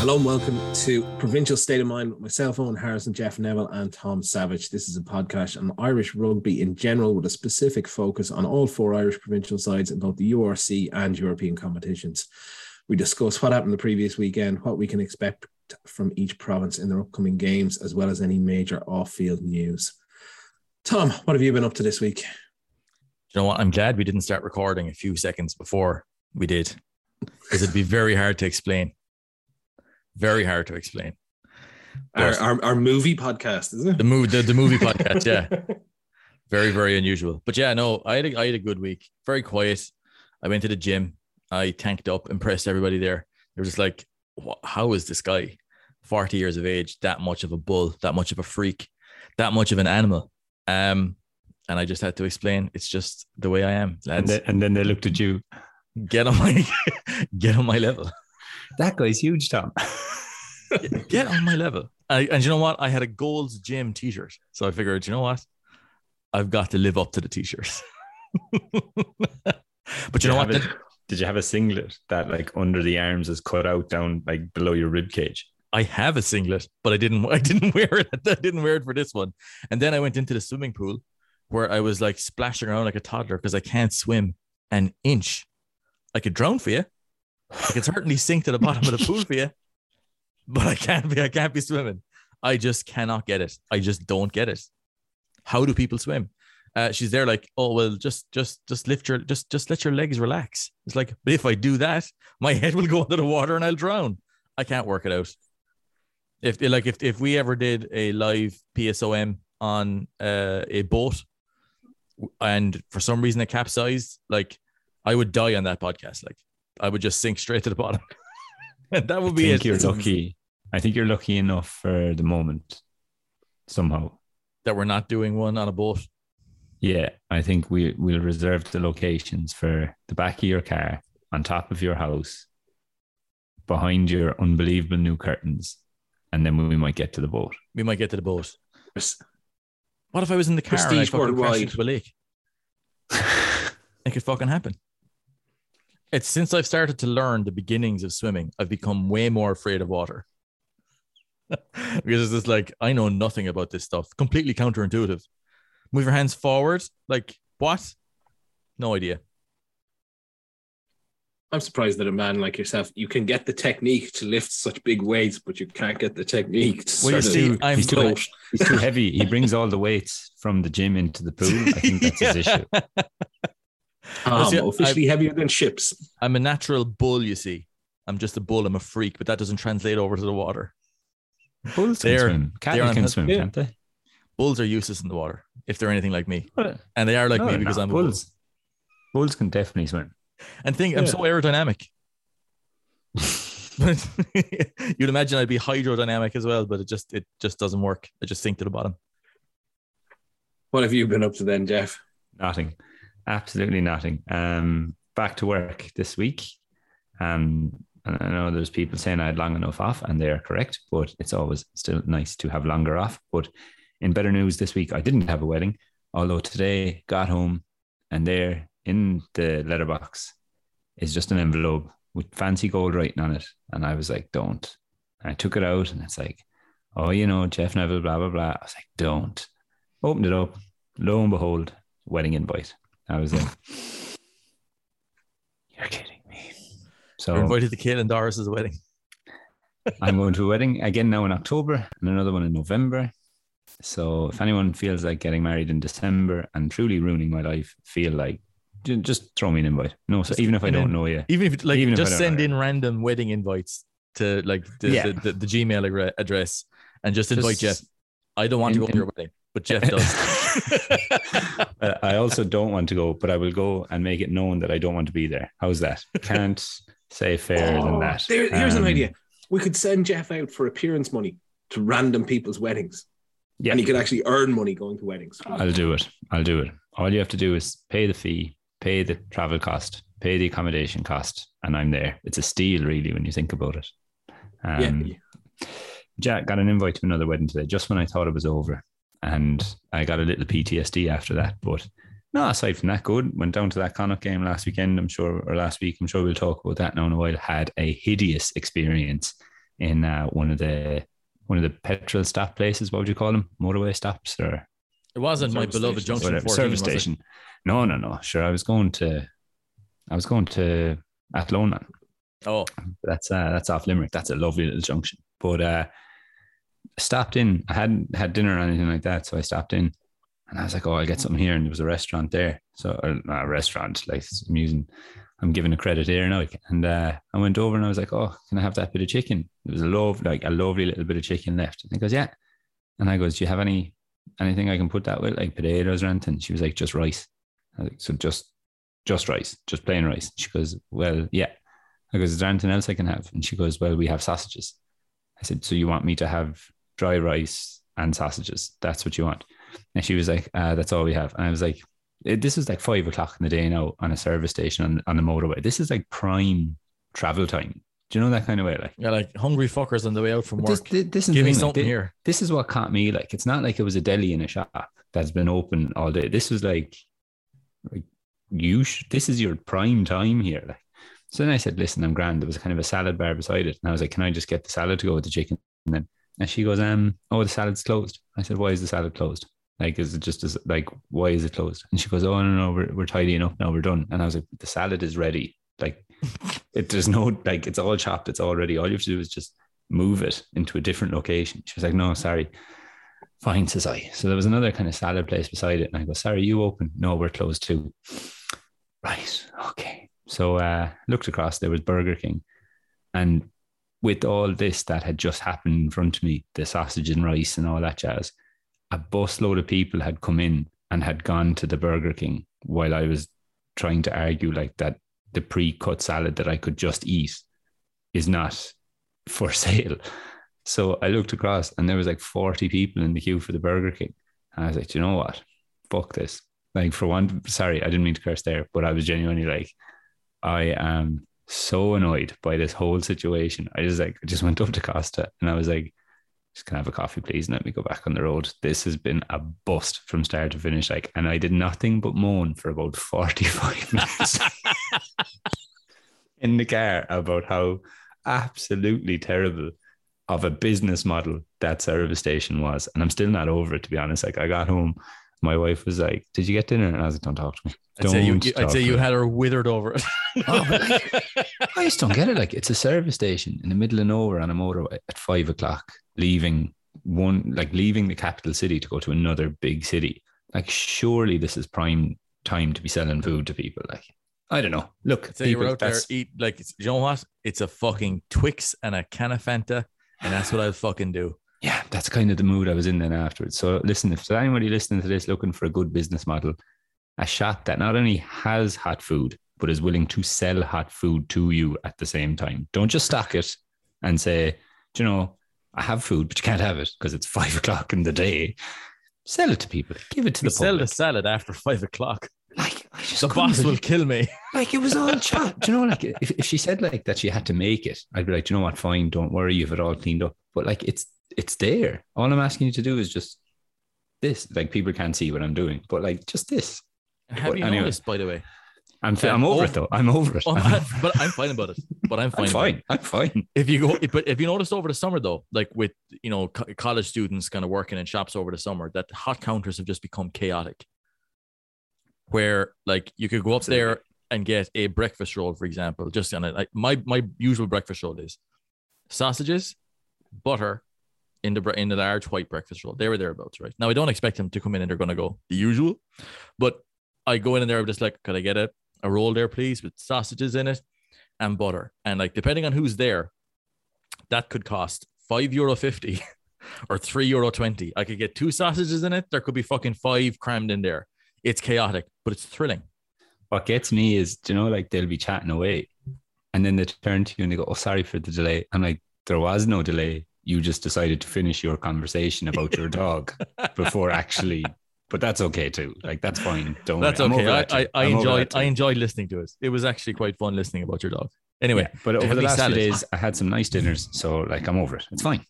Hello and welcome to Provincial State of Mind with myself, Owen Harrison, Jeff Neville and Tom Savage. This is a podcast on Irish rugby in general with a specific focus on all four Irish provincial sides in both the URC and European competitions. We discuss what happened the previous weekend, what we can expect from each province in their upcoming games, as well as any major off-field news. Tom, what have you been up to this week? You know what? I'm glad we didn't start recording a few seconds before we did, because it'd be very hard to explain. Very hard to explain. Our movie podcast, is it? The movie podcast, yeah. Very, very unusual. But yeah, no, I had a good week. Very quiet. I went to the gym. I tanked up, impressed everybody there. They were just like, how is this guy, 40 years of age, that much of a bull, that much of a freak, that much of an animal? And I just had to explain, it's just the way I am, lads. And then they looked at you. Get on my level. That guy's huge, Tom. Get on my level. And you know what? I had a Gold's Gym t-shirt. So I figured, you know what? I've got to live up to the t-shirts. But you know what? Did you have a singlet that like under the arms is cut out down like below your rib cage? I have a singlet, but I didn't wear it. I didn't wear it for this one. And then I went into the swimming pool where I was like splashing around like a toddler because I can't swim an inch. I could drown for you. I can certainly sink to the bottom of the pool for you, but I can't be swimming. I just cannot get it. I just don't get it. How do people swim? She's there like, oh, well, just lift your, just let your legs relax. It's like, but if I do that, my head will go under the water and I'll drown. I can't work it out. If we ever did a live PSOM on a boat and for some reason it capsized, like I would die on that podcast. Like I would just sink straight to the bottom. And that would be it. I think you're lucky enough for the moment somehow that we're not doing one on a boat. Yeah, I think we'll reserve the locations for the back of your car, on top of your house, behind your unbelievable new curtains, and then we might get to the boat. What if I was in the car and I fucking crashed into a lake? It could fucking happen. It's since I've started to learn the beginnings of swimming, I've become way more afraid of water. Because it's just like, I know nothing about this stuff. Completely counterintuitive. Move your hands forward. Like, what? No idea. I'm surprised that a man like yourself, you can get the technique to lift such big weights, but you can't get the technique. Well, you see, he's too heavy. He brings all the weights from the gym into the pool. I think that's his issue. I'm heavier than ships. I'm a natural bull, you see. I'm just a bull. I'm a freak, but that doesn't translate over to the water. Bulls can swim. Cats can swim, can't they? Bulls are useless in the water if they're anything like me. And they are like me because I'm a bull. Bulls can definitely swim. And I'm so aerodynamic. You'd imagine I'd be hydrodynamic as well, but it just doesn't work. I just sink to the bottom. What have you been up to then, Jeff? Nothing. Absolutely nothing. Back to work this week. And I know there's people saying I had long enough off, and they are correct, but it's always still nice to have longer off. But in better news this week, I didn't have a wedding, although today got home and there in the letterbox is just an envelope with fancy gold writing on it. And I was like, don't. And I took it out and it's like, oh, you know, Jeff Neville, blah, blah, blah. I was like, don't. Opened it up. Lo and behold, wedding invite. I was like, you're kidding me. So you're invited to Caitlin Doris' wedding. I'm going to a wedding again now in October and another one in November. So if anyone feels like getting married in December and truly ruining my life, feel like just throw me an invite. No, so even if I don't know you. Even if like just send in random wedding invites to like the Gmail address and just invite Jeff. I don't want to go to your wedding, but Jeff does. I also don't want to go, but I will go and make it known that I don't want to be there. How's that? Can't say fairer than that. Here's an idea. We could send Jeff out for appearance money to random people's weddings. Yeah. And you could actually earn money going to weddings. I'll do it. All you have to do is pay the fee, pay the travel cost, pay the accommodation cost, and I'm there. It's a steal, really, when you think about it. Jack got an invite to another wedding today, just when I thought it was over. And I got a little PTSD after that. But no, aside from that, good. Went down to that Connacht game last week. I'm sure we'll talk about that now in a while. Had a hideous experience in one of the petrol stop places. What would you call them? Motorway stops, or it wasn't my beloved Junction 14, service station. No. Sure, I was going to Athlonan. Oh, that's off Limerick. That's a lovely little junction. But stopped in. I hadn't had dinner or anything like that, so I stopped in, and I was like, "Oh, I'll get something here." And there was a restaurant there. So not a restaurant, like it's amusing. I'm giving a credit here now. And I went over and I was like, "Oh, can I have that bit of chicken?" There was a lovely little bit of chicken left. And he goes, "Yeah." And I goes, "Do you have anything I can put that with, like potatoes or anything?" She was like, "Just rice." I was like, "So just rice, just plain rice." She goes, "Well, yeah." I goes, "Is there anything else I can have?" And she goes, "Well, we have sausages." I said, "So you want me to have dry rice and sausages? That's what you want?" And she was like, "That's all we have." And I was like, this is like 5:00 in the day now on a service station on the motorway. This is like prime travel time. Do you know that kind of way? Like, yeah, like hungry fuckers on the way out from work. This is Give me something here. This is what caught me. Like, it's not like it was a deli in a shop that's been open all day. This was like this is your prime time here. Like, so then I said, "Listen, I'm grand." There was kind of a salad bar beside it, and I was like, "Can I just get the salad to go with the chicken?" And then, and she goes, "Oh, the salad's closed." I said, "Why is the salad closed? Like, is it just why is it closed?" And she goes, "Oh, no, we're tidying up now, we're done." And I was like, "The salad is ready. Like, there's no, like, it's all chopped, it's all ready. All you have to do is just move it into a different location." She was like, "No, sorry." "Fine," says I. So there was another kind of salad place beside it, and I go, "Sorry, you open?" "No, we're closed too." "Right, okay." So looked across, there was Burger King. And with all this that had just happened in front of me, the sausage and rice and all that jazz, a busload of people had come in and had gone to the Burger King while I was trying to argue like that the pre-cut salad that I could just eat is not for sale. So I looked across and there was like 40 people in the queue for the Burger King. And I was like, "Do you know what? Fuck this." Like, for one, sorry, I didn't mean to curse there, but I was genuinely like, I am so annoyed by this whole situation. I just went up to Costa and I was like, "Just can I have a coffee, please, and let me go back on the road. This has been a bust from start to finish." Like, and I did nothing but moan for about 45 minutes in the car about how absolutely terrible of a business model that service station was. And I'm still not over it, to be honest. Like, I got home, my wife was like, "Did you get dinner?" And I was like, "Don't talk to me." I'd say you had her withered over it. Oh, but like, I just don't get it. Like, it's a service station in the middle of nowhere on a motorway at 5:00, leaving the capital city to go to another big city. Like, surely this is prime time to be selling food to people. Like, I don't know. Look, so people, you're out there eat like, you know what? It's a fucking Twix and a can of Fanta, and that's what I'll fucking do. Yeah, that's kind of the mood I was in then afterwards. So listen, if there's anybody listening to this looking for a good business model, a shop that not only has hot food, but is willing to sell hot food to you at the same time. Don't just stock it and say, "Do you know, I have food, but you can't have it because it's 5:00 in the day." Sell it to people. Give it to the public. Sell the salad after 5:00. Like, I just, the boss will kill me. Like, it was all chopped. Do you know, like, if she said like that she had to make it, I'd be like, "Do you know what? Fine, don't worry, you've it all cleaned up." But like, it's there. All I'm asking you to do is just this. Like, people can't see what I'm doing, but like, just this. Have you noticed, by the way? I'm over it though. I'm over it. But I'm fine about it. I'm fine. If you noticed over the summer though, like with, you know, college students kind of working in shops over the summer, that hot counters have just become chaotic. Where like you could go up there and get a breakfast roll, for example, just on it. Like my usual breakfast roll is sausages, butter, in the large white breakfast roll. They were thereabouts, right? Now I don't expect them to come in and they're going to go the usual, but I go in and there, I'm just like, "Could I get a roll there, please, with sausages in it and butter?" And like, depending on who's there, that could cost €5.50 or €3.20. I could get 2 sausages in it. There could be fucking 5 crammed in there. It's chaotic, but it's thrilling. What gets me is, you know, like they'll be chatting away and then they turn to you and they go, "Oh, sorry for the delay." I'm like, "There was no delay. You just decided to finish your conversation about your dog before actually..." But that's okay too. Like, that's fine. Don't. That's worry. Okay. I enjoyed listening to it. It was actually quite fun listening about your dog. Anyway, yeah, but over the last few days, I had some nice dinners. So like, I'm over it. It's fine.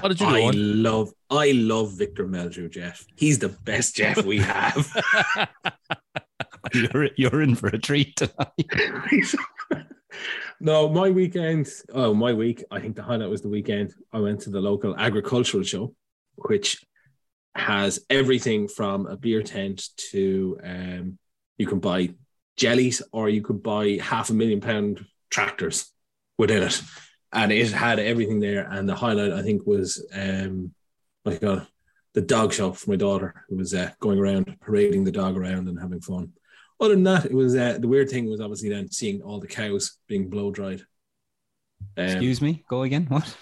What did you do? I love Victor Meldrew, Jeff. He's the best Jeff we have. You're in for a treat tonight. No, my weekend, I think the highlight was the weekend. I went to the local agricultural show, which has everything from a beer tent to you can buy jellies or you could buy £500,000 tractors within it. And it had everything there. And the highlight, I think, was the dog show for my daughter, who was going around, parading the dog around and having fun. Other than that, it was the weird thing was obviously then seeing all the cows being blow dried. Excuse me, go again. What?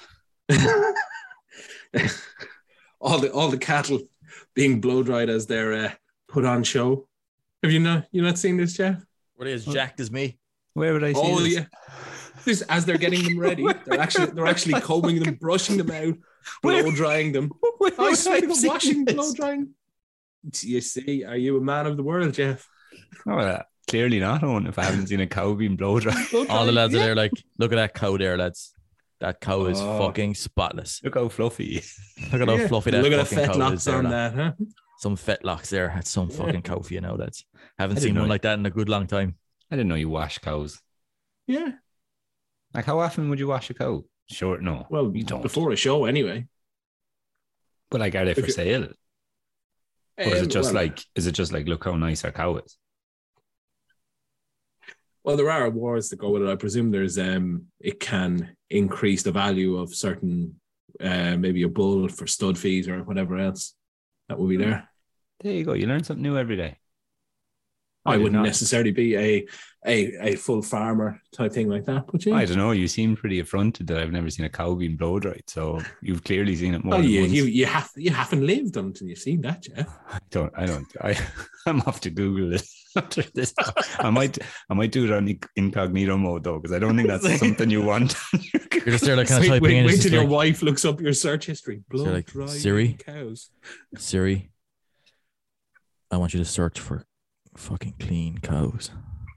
all the cattle being blow dried as they're put on show. Have you not seen this, Jeff? What is jacked as me? Where would I see this? Yeah. This as they're getting them ready, they're actually combing them, brushing them out, blow drying them. I say washing, blow drying. You see, are you a man of the world, Jeff? Oh, clearly not, Owen, if I haven't seen a cow being blow-dried. All the lads are there like, look at that cow there, lads. That cow is fucking spotless. Look how fluffy. Look at how fluffy that look fucking at cow is there. On that, huh? Some fetlocks there. That's some fucking cow for you now, lads. Haven't seen one like that in a good long time. I didn't know you wash cows. Yeah. Like, how often would you wash a cow? Sure, no. Well, you don't. Before a show, anyway. But, like, are they for sale? Or is it just like, look how nice our cow is? Well, there are awards that go with it. I presume there's it can increase the value of certain maybe a bull for stud fees or whatever else that will be there. There you go. You learn something new every day. I wouldn't necessarily be a full farmer type thing like that, would you? I don't know. You seem pretty affronted that I've never seen a cow being blow dried. So you've clearly seen it more. Oh, you haven't lived until you've seen that, Jeff. I'm off to Google it after this. I might do it on incognito mode though, because I don't think that's something you want. You're just there like kind of typing in. Wait till your wife looks up your search history. Blow dried cows. Siri, I want you to search for fucking clean cows.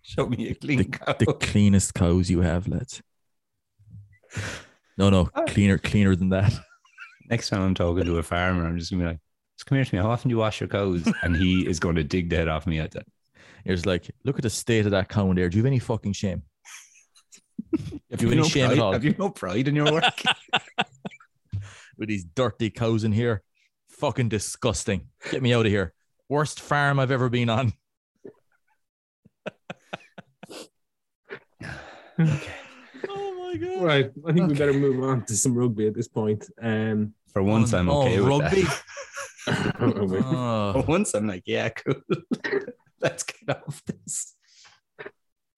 Show me a clean cow. The cleanest cows you have, lads. No, cleaner than that. Next time I'm talking to a farmer, I'm just gonna be like, just come here to me. How often do you wash your cows? And he is going to dig the head off me at that. He's like, look at the state of that cow in there. Do you have any fucking shame? Have you any shame at all? Have you no pride in your work? With these dirty cows in here, fucking disgusting. Get me out of here. Worst farm I've ever been on. Okay. Oh my god! Right, I think we better move on to some rugby at this point. For once, I'm okay with rugby. For once, I'm like, yeah, cool. Let's get off this.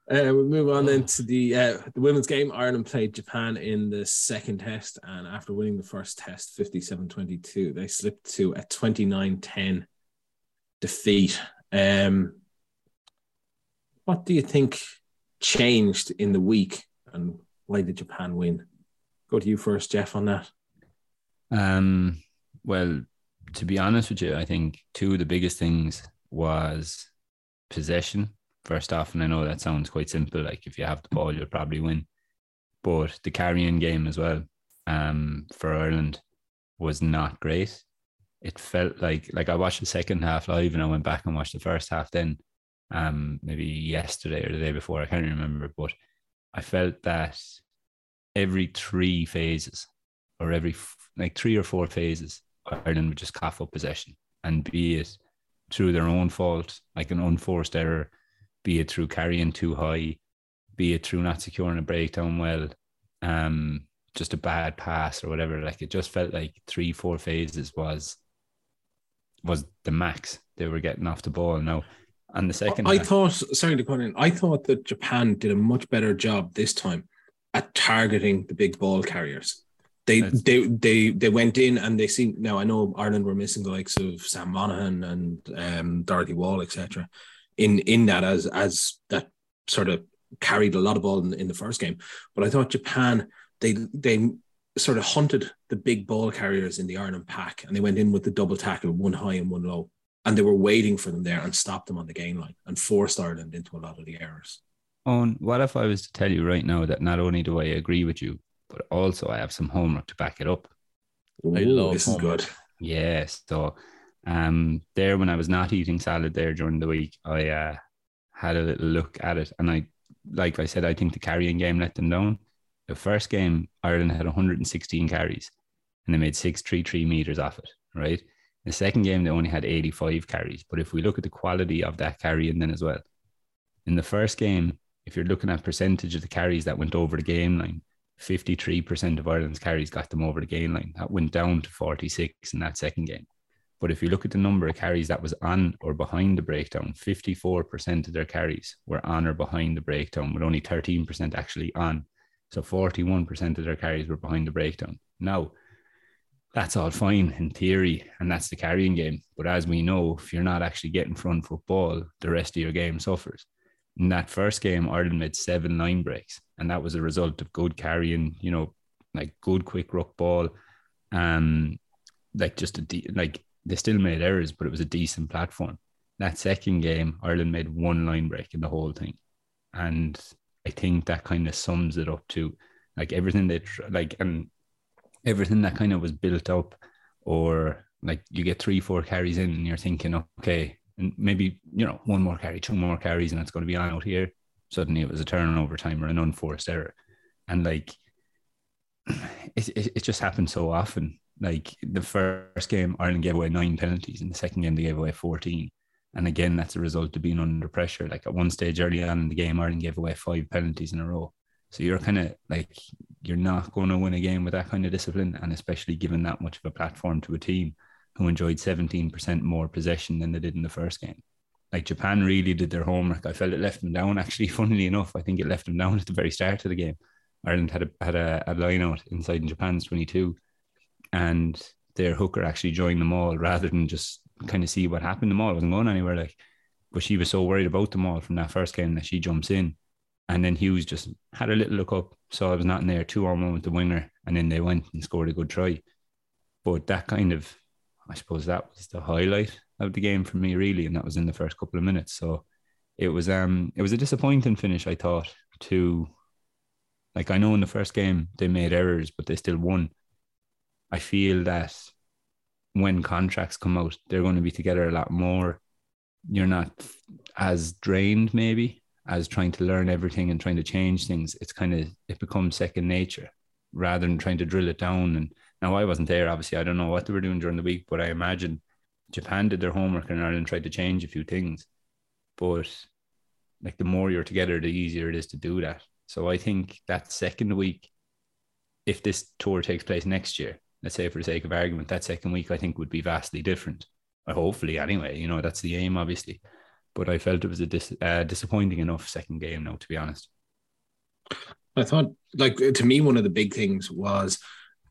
We'll move on then to the women's game. Ireland played Japan in the second test, and after winning the first test 57-22, they slipped to a 29-10 defeat. What do you think changed in the week, and why did Japan win? Go to you first, Jeff, on that. Well, to be honest with you, I think two of the biggest things was possession, first off, and I know that sounds quite simple, like if you have the ball, you'll probably win, but the carrying game as well for Ireland was not great. It felt like I watched the second half live and I went back and watched the first half then, maybe yesterday or the day before, I can't remember, but I felt that every three phases or every like three or four phases, Ireland would just cough up possession, and be it through their own fault, like an unforced error, be it through carrying too high, be it through not securing a breakdown well, just a bad pass or whatever. Like it just felt like 3-4 phases was the max they were getting off the ball now. And the second I thought that Japan did a much better job this time at targeting the big ball carriers. They went in and they seemed, now I know Ireland were missing the likes of Sam Monahan and Dorothy Wall, etc. in that as that sort of carried a lot of ball in the first game. But I thought Japan, they sort of hunted the big ball carriers in the Ireland pack, and they went in with the double tackle, one high and one low. And they were waiting for them there and stopped them on the gain line and forced Ireland into a lot of the errors. Owen, what if I was to tell you right now that not only do I agree with you, but also I have some homework to back it up? Ooh, I love this homework. Is good. Yes. So there, when I was not eating salad there during the week, I had a little look at it, and I like I said, I think the carrying game let them down. The first game, Ireland had 116 carries and they made 633 meters off it, right? The second game, they only had 85 carries. But if we look at the quality of that carrying then as well, in the first game, if you're looking at percentage of the carries that went over the game line, 53% of Ireland's carries got them over the game line. That went down to 46 in that second game. But if you look at the number of carries that was on or behind the breakdown, 54% of their carries were on or behind the breakdown, with only 13% actually on. So 41% of their carries were behind the breakdown. Now, that's all fine in theory, and that's the carrying game. But as we know, if you're not actually getting front football, the rest of your game suffers. In that first game, Ireland made 7 line breaks, and that was a result of good carrying, you know, like good quick ruck ball. They still made errors, but it was a decent platform. That second game, Ireland made 1 line break in the whole thing. And I think that kind of sums it up to like everything they everything that kind of was built up, or like you get 3-4 carries in and you're thinking, okay, and maybe, you know, 1 more carry, 2 more carries, and it's going to be on out here. Suddenly it was a turnover time or an unforced error. And like, it just happened so often. Like the first game, Ireland gave away 9 penalties. In the second game, they gave away 14. And again, that's a result of being under pressure. Like at one stage early on in the game, Ireland gave away 5 penalties in a row. So you're kind of like, you're not going to win a game with that kind of discipline, and especially given that much of a platform to a team who enjoyed 17% more possession than they did in the first game. Like Japan really did their homework. I felt it left them down, actually, funnily enough. I think it left them down at the very start of the game. Ireland had a line out inside Japan's 22, and their hooker actually joined them all rather than just kind of see what happened. Them all wasn't going anywhere, like, but she was so worried about them all from that first game that she jumps in, and then Hughes just had a little look up, saw it was not in there, 2-on-1 with the winger, and then they went and scored a good try. But that kind of, I suppose that was the highlight of the game for me, really, and that was in the first couple of minutes. So it was a disappointing finish, I thought, to, like, I know in the first game they made errors, but they still won. I feel that when contracts come out, they're going to be together a lot more. You're not as drained, maybe, as trying to learn everything and trying to change things. It's kind of, it becomes second nature rather than trying to drill it down. And now, I wasn't there, obviously. I don't know what they were doing during the week, but I imagine Japan did their homework and Ireland tried to change a few things. But like, the more you're together, the easier it is to do that. So I think that second week, if this tour takes place next year, let's say for the sake of argument, that second week I think would be vastly different. Or hopefully, anyway, you know, that's the aim, obviously. But I felt it was a disappointing enough second game now, to be honest. I thought, like, to me, one of the big things was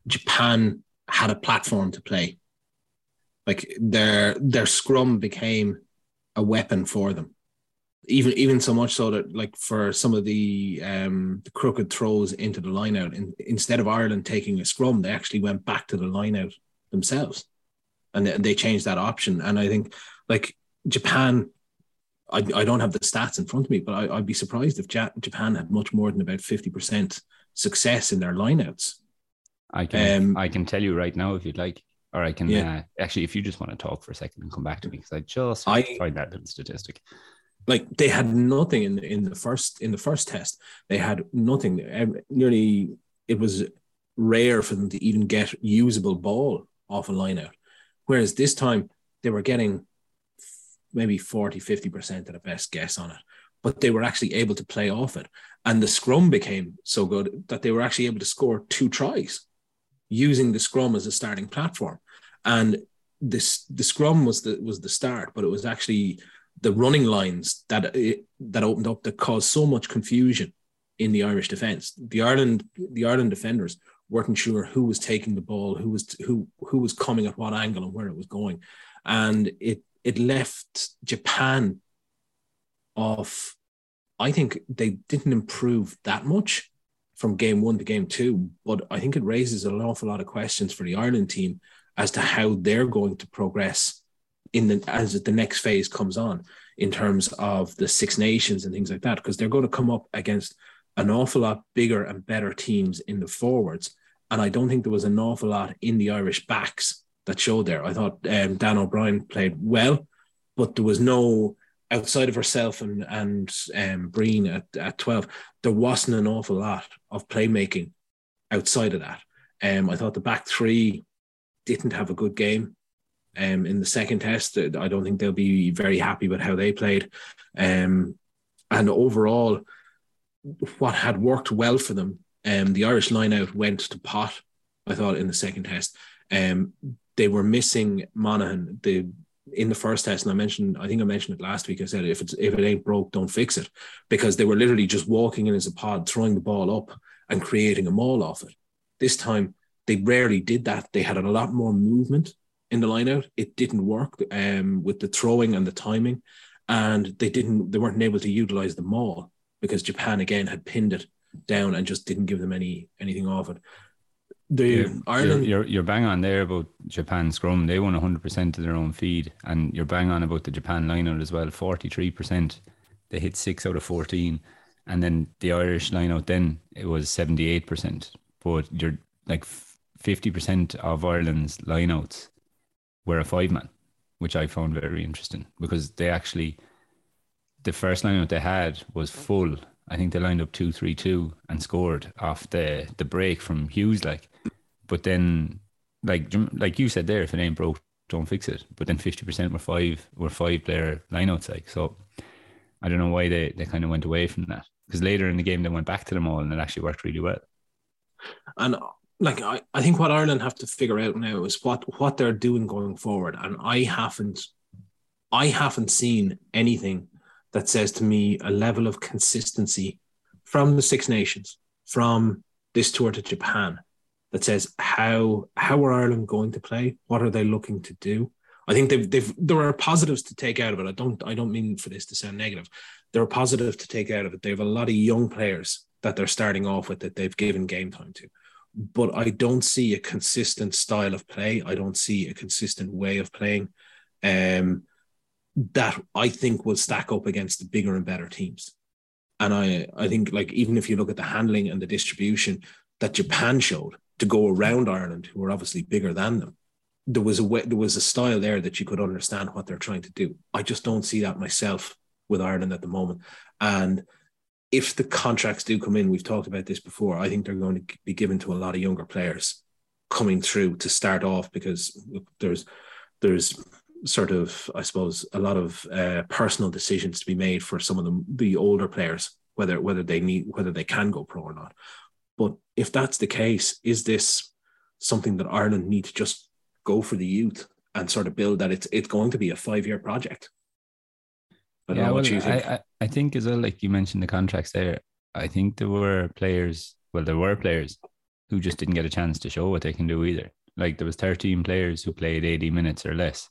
Japan had a platform to play. Like their scrum became a weapon for them. Even so much so that, like, for some of the crooked throws into the lineout, instead of Ireland taking a scrum, they actually went back to the lineout themselves, and they changed that option. And I think, like, Japan, I don't have the stats in front of me, but I'd be surprised if Japan had much more than about 50% success in their lineouts. I can tell you right now if you'd like, or I can actually, if you just want to talk for a second and come back to me, because I find that little statistic. Like, they had nothing in the first test. They had nothing. Nearly, it was rare for them to even get usable ball off a lineout. Whereas this time they were getting maybe 40-50% at the best guess on it, but they were actually able to play off it. And the scrum became so good that they were actually able to score 2 tries using the scrum as a starting platform. And the scrum was the start, but it was actually the running lines that opened up, that caused so much confusion in the Irish defence. The Ireland defenders weren't sure who was taking the ball, who was coming at what angle and where it was going. And it left Japan off. I think they didn't improve that much from game 1 to game 2, but I think it raises an awful lot of questions for the Ireland team as to how they're going to progress as the next phase comes on, in terms of the Six Nations and things like that, because they're going to come up against an awful lot bigger and better teams in the forwards. And I don't think there was an awful lot in the Irish backs that showed there. I thought Dan O'Brien played well, but there was no outside of herself and Breen at 12, there wasn't an awful lot of playmaking outside of that. I thought the back three didn't have a good game in the second test. I don't think they'll be very happy with how they played. And overall, what had worked well for them, the Irish line-out went to pot, I thought, in the second test. They were missing Monahan in the first test, and I mentioned it last week. I said, if it ain't broke, don't fix it, because they were literally just walking in as a pod, throwing the ball up and creating a maul off it. This time, they rarely did that. They had a lot more movement in the line-out. It didn't work with the throwing and the timing, and they weren't able to utilise the maul because Japan, again, had pinned it down and just didn't give them anything off it. Ireland, you're bang on there about Japan scrum. They won 100% of their own feed, and you're bang on about the Japan lineout as well. 43%. They hit 6 out of 14, and then the Irish lineout, then it was 78%. But you're like 50% of Ireland's lineouts were a 5-man, which I found very interesting, because they actually, the first lineout they had was full. I think they lined up 2-3-2 and scored off the break from Hughes, like. But then, like you said there, if it ain't broke, don't fix it. But then 50% were five player lineouts, like. So I don't know why they kind of went away from that, because later in the game they went back to them all and it actually worked really well. And like I think what Ireland have to figure out now is what they're doing going forward. And I haven't seen anything that says to me a level of consistency from the Six Nations, from this tour to Japan, that says how are Ireland going to play? What are they looking to do? I think there are positives to take out of it. I don't mean for this to sound negative. There are positives to take out of it. They have a lot of young players that they're starting off with that they've given game time to. But I don't see a consistent style of play. I don't see a consistent way of playing. That I think will stack up against the bigger and better teams. And I think, like, even if you look at the handling and the distribution that Japan showed to go around Ireland, who were obviously bigger than them, there was a style there that you could understand what they're trying to do. I just don't see that myself with Ireland at the moment. And if the contracts do come in, we've talked about this before, I think they're going to be given to a lot of younger players coming through to start off, because there's sort of, I suppose, a lot of personal decisions to be made for some of the older players, whether they can go pro or not. But if that's the case, is this something that Ireland need to just go for the youth and sort of build that? It's going to be a 5-year project. But yeah, what you think? I think as well, like you mentioned the contracts there, I think there were players who just didn't get a chance to show what they can do either. Like, there was 13 players who played 80 minutes or less.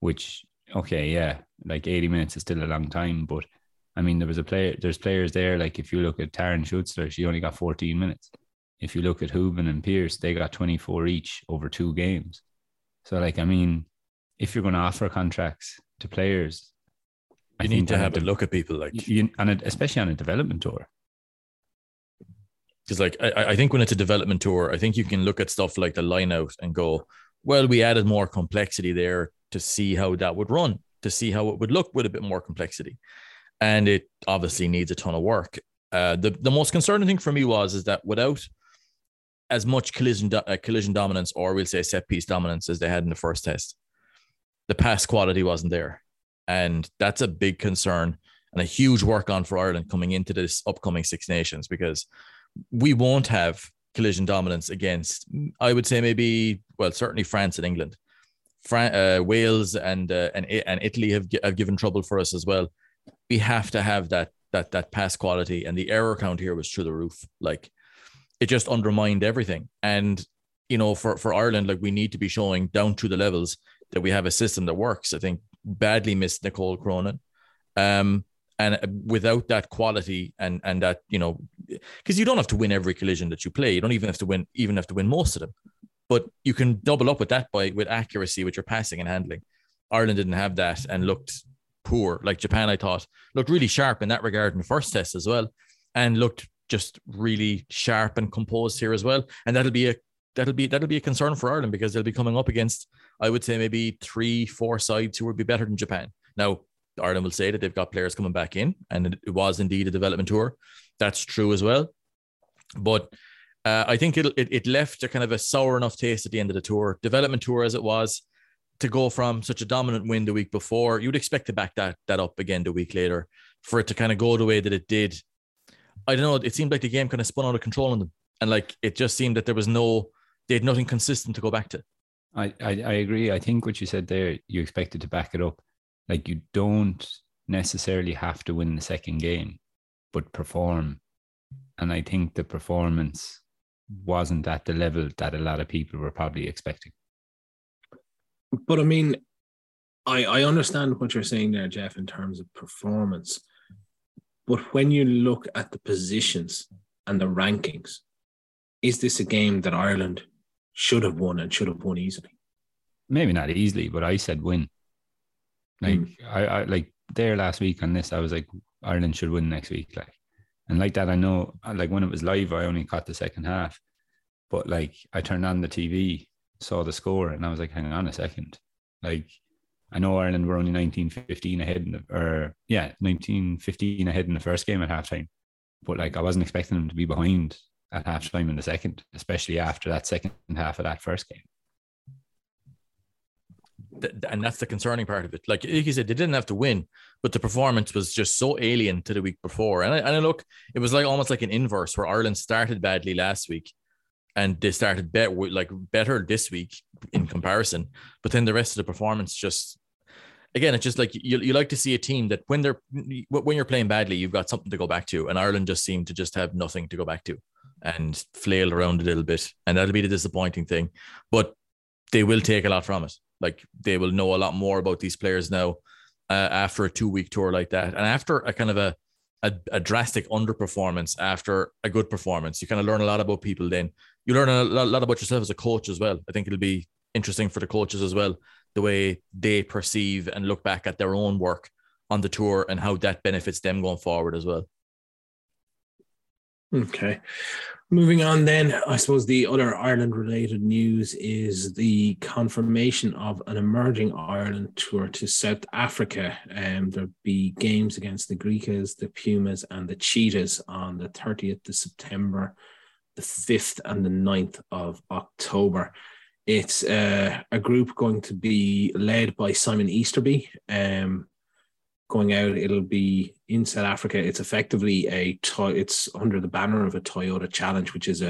Which, okay, yeah, like 80 minutes is still a long time, but I mean, there's players there, like if you look at Taryn Schutzler, she only got 14 minutes. If you look at Hooban and Pierce, they got 24 each over 2 games. So, like, I mean, if you're going to offer contracts to players, you need to have a look at people, like, and especially on a development tour. Because, like, I think when it's a development tour, I think you can look at stuff like the line out and go, well, we added more complexity there to see how that would run, to see how it would look with a bit more complexity. And it obviously needs a ton of work. The most concerning thing for me is that without as much collision dominance, or we'll say set-piece dominance, as they had in the first test, the pass quality wasn't there. And that's a big concern and a huge work on for Ireland coming into this upcoming Six Nations, because we won't have collision dominance against, I would say certainly France and England. Wales and Italy have given trouble for us as well. We have to have that pass quality, and the error count here was through the roof. Like, it just undermined everything. And, you know, for Ireland, like, we need to be showing down through the levels that we have a system that works. I think badly missed Nicole Cronin, and without that quality and that, you know, because you don't have to win every collision that you play. You don't even have to win most of them. But you can double up with that with accuracy, with your passing and handling. Ireland didn't have that and looked poor. Like, Japan, I thought, looked really sharp in that regard in the first test as well, and looked just really sharp and composed here as well. And that'll be a concern for Ireland, because they'll be coming up against, I would say, maybe 3-4 sides who would be better than Japan. Now, Ireland will say that they've got players coming back in, and it was indeed a development tour. That's true as well. But I think it left a kind of a sour enough taste at the end of the tour, development tour as it was, to go from such a dominant win the week before. You'd expect to back that up again the week later, for it to kind of go the way that it did. I don't know. It seemed like the game kind of spun out of control on them. And like, it just seemed that they had nothing consistent to go back to. I agree. I think what you said there, you expected to back it up. Like, you don't necessarily have to win the second game, but perform. And I think the performance wasn't at the level that a lot of people were probably expecting. But I mean, I understand what you're saying there, Jeff, in terms of performance. But when you look at the positions and the rankings, is this a game that Ireland should have won, and should have won easily? Maybe not easily, but I said win. Like I like there last week on this, I was like, Ireland should win next week. Like, and like that, I know, like when it was live, I only caught the second half, but like I turned on the TV, saw the score, and I was like, hang on a second. Like, I know Ireland were only 19-15 ahead, 19-15 ahead in the first game at halftime, but like I wasn't expecting them to be behind at halftime in the second, especially after that second half of that first game. And that's the concerning part of it. Like you said, they didn't have to win, but the performance was just so alien to the week before. And I look, it was like almost like an inverse, where Ireland started badly last week, and they started better this week in comparison. But then the rest of the performance just, again, it's just like you like to see a team that when you're playing badly, you've got something to go back to. And Ireland just seemed to just have nothing to go back to, and flailed around a little bit. And that'll be the disappointing thing. But they will take a lot from it. Like, they will know a lot more about these players now after a 2-week tour like that. And after a kind of a drastic underperformance, after a good performance, you kind of learn a lot about people then. You learn a lot about yourself as a coach as well. I think it'll be interesting for the coaches as well, the way they perceive and look back at their own work on the tour and how that benefits them going forward as well. Okay. Moving on then, I suppose the other Ireland-related news is the confirmation of an emerging Ireland tour to South Africa. There'll be games against the Griquas, the Pumas and the Cheetahs on the 30th of September, the 5th and the 9th of October. It's a group going to be led by Simon Easterby. Going out, it'll be in South Africa. It's effectively it's under the banner of a Toyota Challenge, which is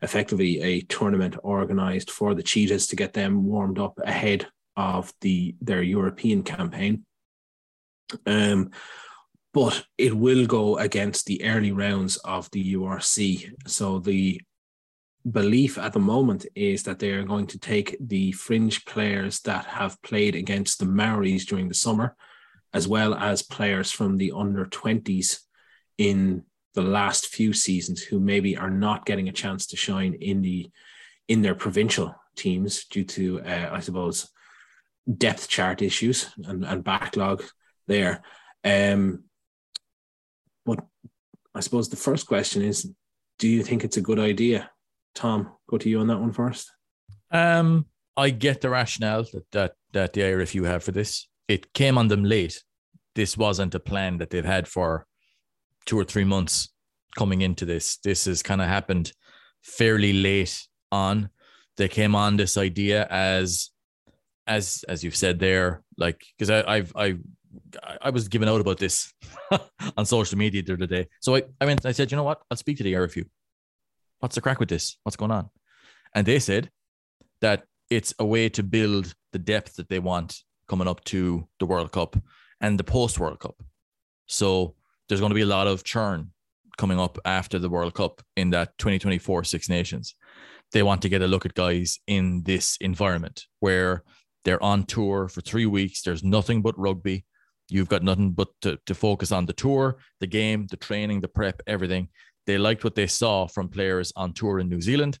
effectively a tournament organized for the Cheetahs to get them warmed up ahead of their European campaign. But it will go against the early rounds of the URC. So the belief at the moment is that they are going to take the fringe players that have played against the Maoris during the summer, as well as players from the under-20s in the last few seasons who maybe are not getting a chance to shine in their provincial teams due to, I suppose, depth chart issues and backlog there. But I suppose the first question is, do you think it's a good idea? Tom, go to you on that one first. I get the rationale that the IRFU have for this. It came on them late. This wasn't a plan that they've had for 2 or 3 months coming into this. This has kind of happened fairly late on. They came on this idea as you've said there, like, because I was giving out about this on social media the other day. So I went and I said, you know what? I'll speak to the RFU. What's the crack with this? What's going on? And they said that it's a way to build the depth that they want coming up to the World Cup and the post-World Cup. So there's going to be a lot of churn coming up after the World Cup in that 2024 Six Nations. They want to get a look at guys in this environment where they're on tour for 3 weeks. There's nothing but rugby. You've got nothing but to focus on the tour, the game, the training, the prep, everything. They liked what they saw from players on tour in New Zealand.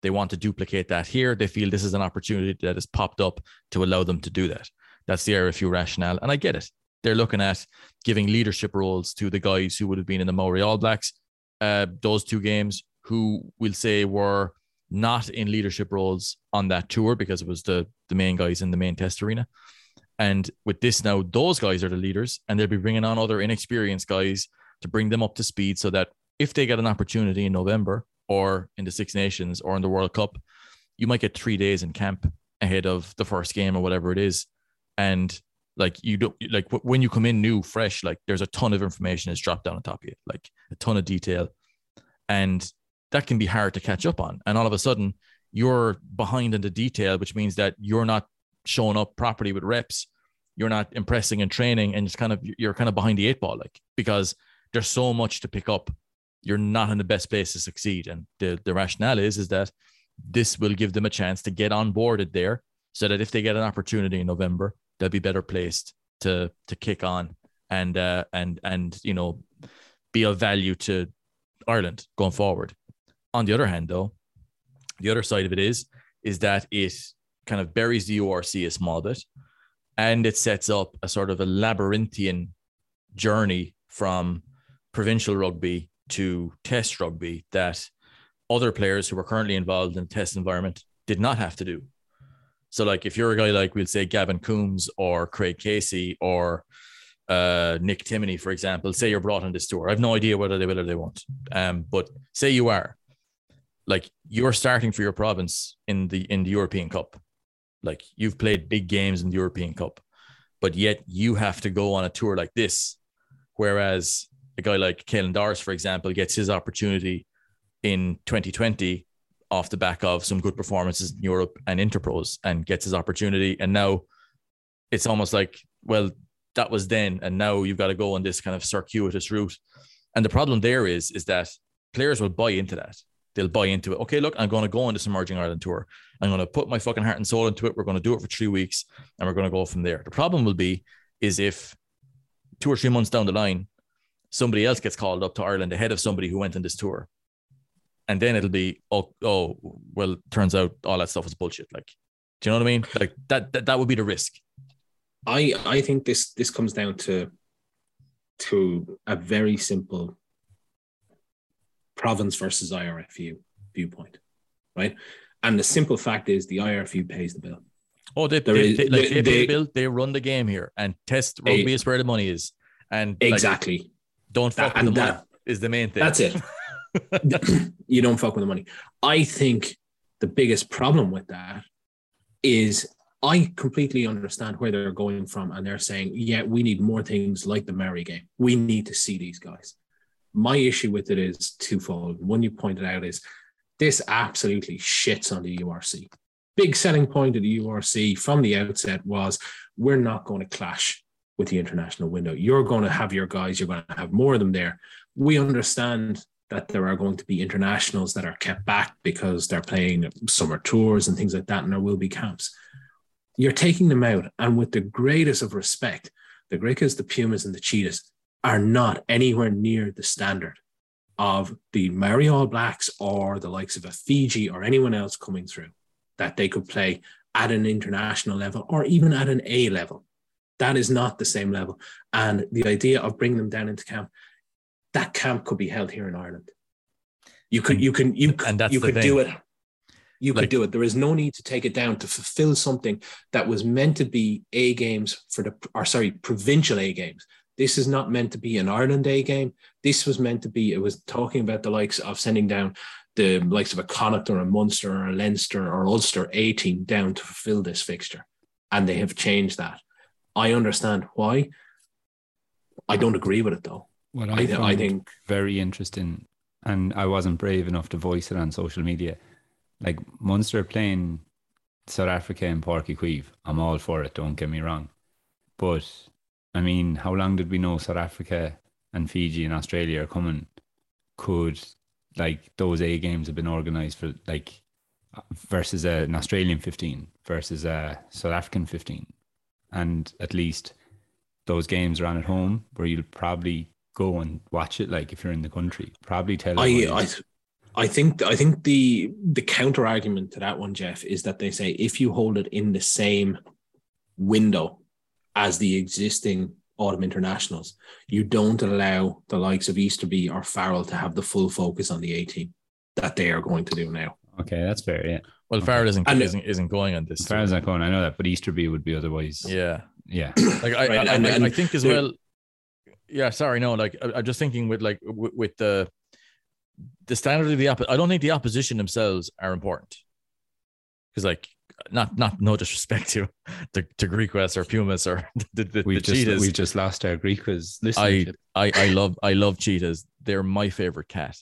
They want to duplicate that here. They feel this is an opportunity that has popped up to allow them to do that. That's the RFU rationale. And I get it. They're looking at giving leadership roles to the guys who would have been in the Maori All Blacks, those two games, who we'll say were not in leadership roles on that tour because it was the main guys in the main test arena. And with this now, those guys are the leaders, and they'll be bringing on other inexperienced guys to bring them up to speed so that if they get an opportunity in November or in the Six Nations or in the World Cup, you might get 3 days in camp ahead of the first game or whatever it is. And like, you don't, like when you come in new, fresh, like there's a ton of information that's dropped down on top of you, like a ton of detail. And that can be hard to catch up on. And all of a sudden you're behind in the detail, which means that you're not showing up properly with reps. You're not impressing and training, and it's kind of, you're kind of behind the eight ball, like, because there's so much to pick up. You're not in the best place to succeed. And the rationale is that this will give them a chance to get onboarded there so that if they get an opportunity in November, they'll be better placed to kick on and, you know, be of value to Ireland going forward. On the other hand, though, the other side of it is that it kind of buries the URC a small bit, and it sets up a sort of a labyrinthian journey from provincial rugby to test rugby that other players who were currently involved in the test environment did not have to do. So like, if you're a guy like, we'll say, Gavin Coombs or Craig Casey or Nick Timoney, for example, say you're brought on this tour. I have no idea whether they will or they won't. But say you are, like, you're starting for your province in the European Cup. Like, you've played big games in the European Cup, but yet you have to go on a tour like this. Whereas a guy like Caitlin Doris, for example, gets his opportunity in 2020 off the back of some good performances in Europe and Interpros, and gets his opportunity. And now it's almost like, well, that was then, and now you've got to go on this kind of circuitous route. And the problem there is that players will buy into that. They'll buy into it. Okay, look, I'm going to go on this Emerging Ireland tour. I'm going to put my fucking heart and soul into it. We're going to do it for 3 weeks, and we're going to go from there. The problem will be is if 2 or 3 months down the line, somebody else gets called up to Ireland ahead of somebody who went on this tour. And then it'll be, oh, well, turns out all that stuff is bullshit. Like, do you know what I mean? Like that would be the risk. I think this comes down to a very simple province versus IRFU viewpoint, right? And the simple fact is the IRFU pays the bill. Oh, they pay the bill. They run the game here, and test rugby is where the money is. And exactly, like, don't fuck with the money is the main thing. That's it. You don't fuck with the money. I think the biggest problem with that is I completely understand where they're going from, and they're saying, yeah, we need more things like the Maori game. We need to see these guys. My issue with it is twofold. One you pointed out is this absolutely shits on the URC. Big selling point of the URC from the outset was we're not going to clash with the international window. You're going to have your guys. You're going to have more of them there. We understand that there are going to be internationals that are kept back because they're playing summer tours and things like that, and there will be camps. You're taking them out, and with the greatest of respect, the Grikas, the Pumas, and the Cheetahs are not anywhere near the standard of the Maori All Blacks or the likes of a Fiji or anyone else coming through that they could play at an international level or even at an A level. That is not the same level. And the idea of bringing them down into camp, that camp could be held here in Ireland. You could do it. There is no need to take it down to fulfill something that was meant to be A games for provincial A games. This is not meant to be an Ireland A game. This was meant to be, it was talking about the likes of sending down the likes of a Connacht or a Munster or a Leinster or Ulster A team down to fulfill this fixture. And they have changed that. I understand why. I don't agree with it though. What I think very interesting, and I wasn't brave enough to voice it on social media, like Munster playing South Africa and Páirc Uí Chaoimh, I'm all for it, don't get me wrong. But, I mean, how long did we know South Africa and Fiji and Australia are coming? Could, like, those A games have been organised for, like, versus an Australian 15 versus a South African 15. And at least those games are on at home where you'll probably go and watch it, like if you're in the country, probably tell. I think the counter argument to that one, Jeff, is that they say if you hold it in the same window as the existing autumn internationals, you don't allow the likes of Easterby or Farrell to have the full focus on the A team that they are going to do now. Okay, that's fair. Yeah. Well, okay. Farrell isn't going on this. Farrell's not going. I know that, but Easterby would be otherwise. Yeah. Yeah. Like I think as well. Yeah. Sorry. No, like I'm just thinking with the standard of the I don't think the opposition themselves are important. Cause like, no disrespect to Griquas or Pumas or the Cheetahs. We just lost our Griquas listenership. I love Cheetahs. They're my favorite cat.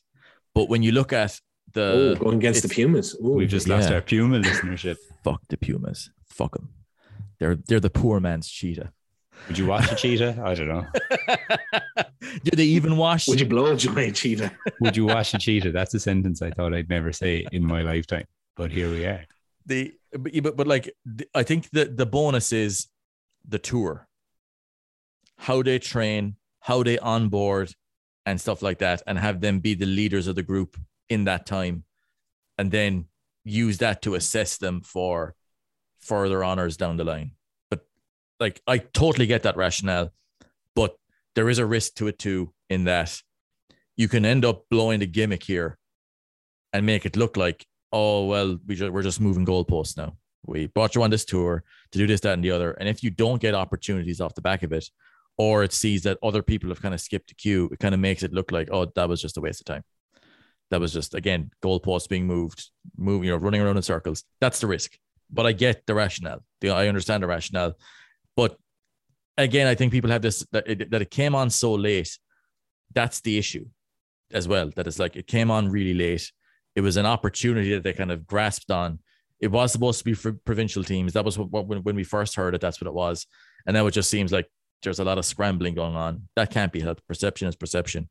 But when you look at going against the Pumas, we've just lost our Puma listenership. Fuck the Pumas. Fuck them. They're the poor man's cheetah. Would you watch a cheetah? I don't know. Do they even wash? Would you blow a cheetah? Would you wash a cheetah? That's a sentence I thought I'd never say in my lifetime, but here we are. I think the bonus is the tour, how they train, how they onboard, and stuff like that, and have them be the leaders of the group in that time, and then use that to assess them for further honors down the line. But like, I totally get that rationale, but there is a risk to it too, in that you can end up blowing the gimmick here and make it look like, oh, well, we're just moving goalposts now. We brought you on this tour to do this, that, and the other. And if you don't get opportunities off the back of it, or it sees that other people have kind of skipped the queue, it kind of makes it look like, oh, that was just a waste of time. That was just, again, goalposts being moving, running around in circles. That's the risk. But I get the rationale. I understand the rationale. But again, I think people have this, that it came on so late. That's the issue as well. That it's like, it came on really late. It was an opportunity that they kind of grasped on. It was supposed to be for provincial teams. That was when we first heard it, that's what it was. And now it just seems like there's a lot of scrambling going on. That can't be helped. Perception is perception.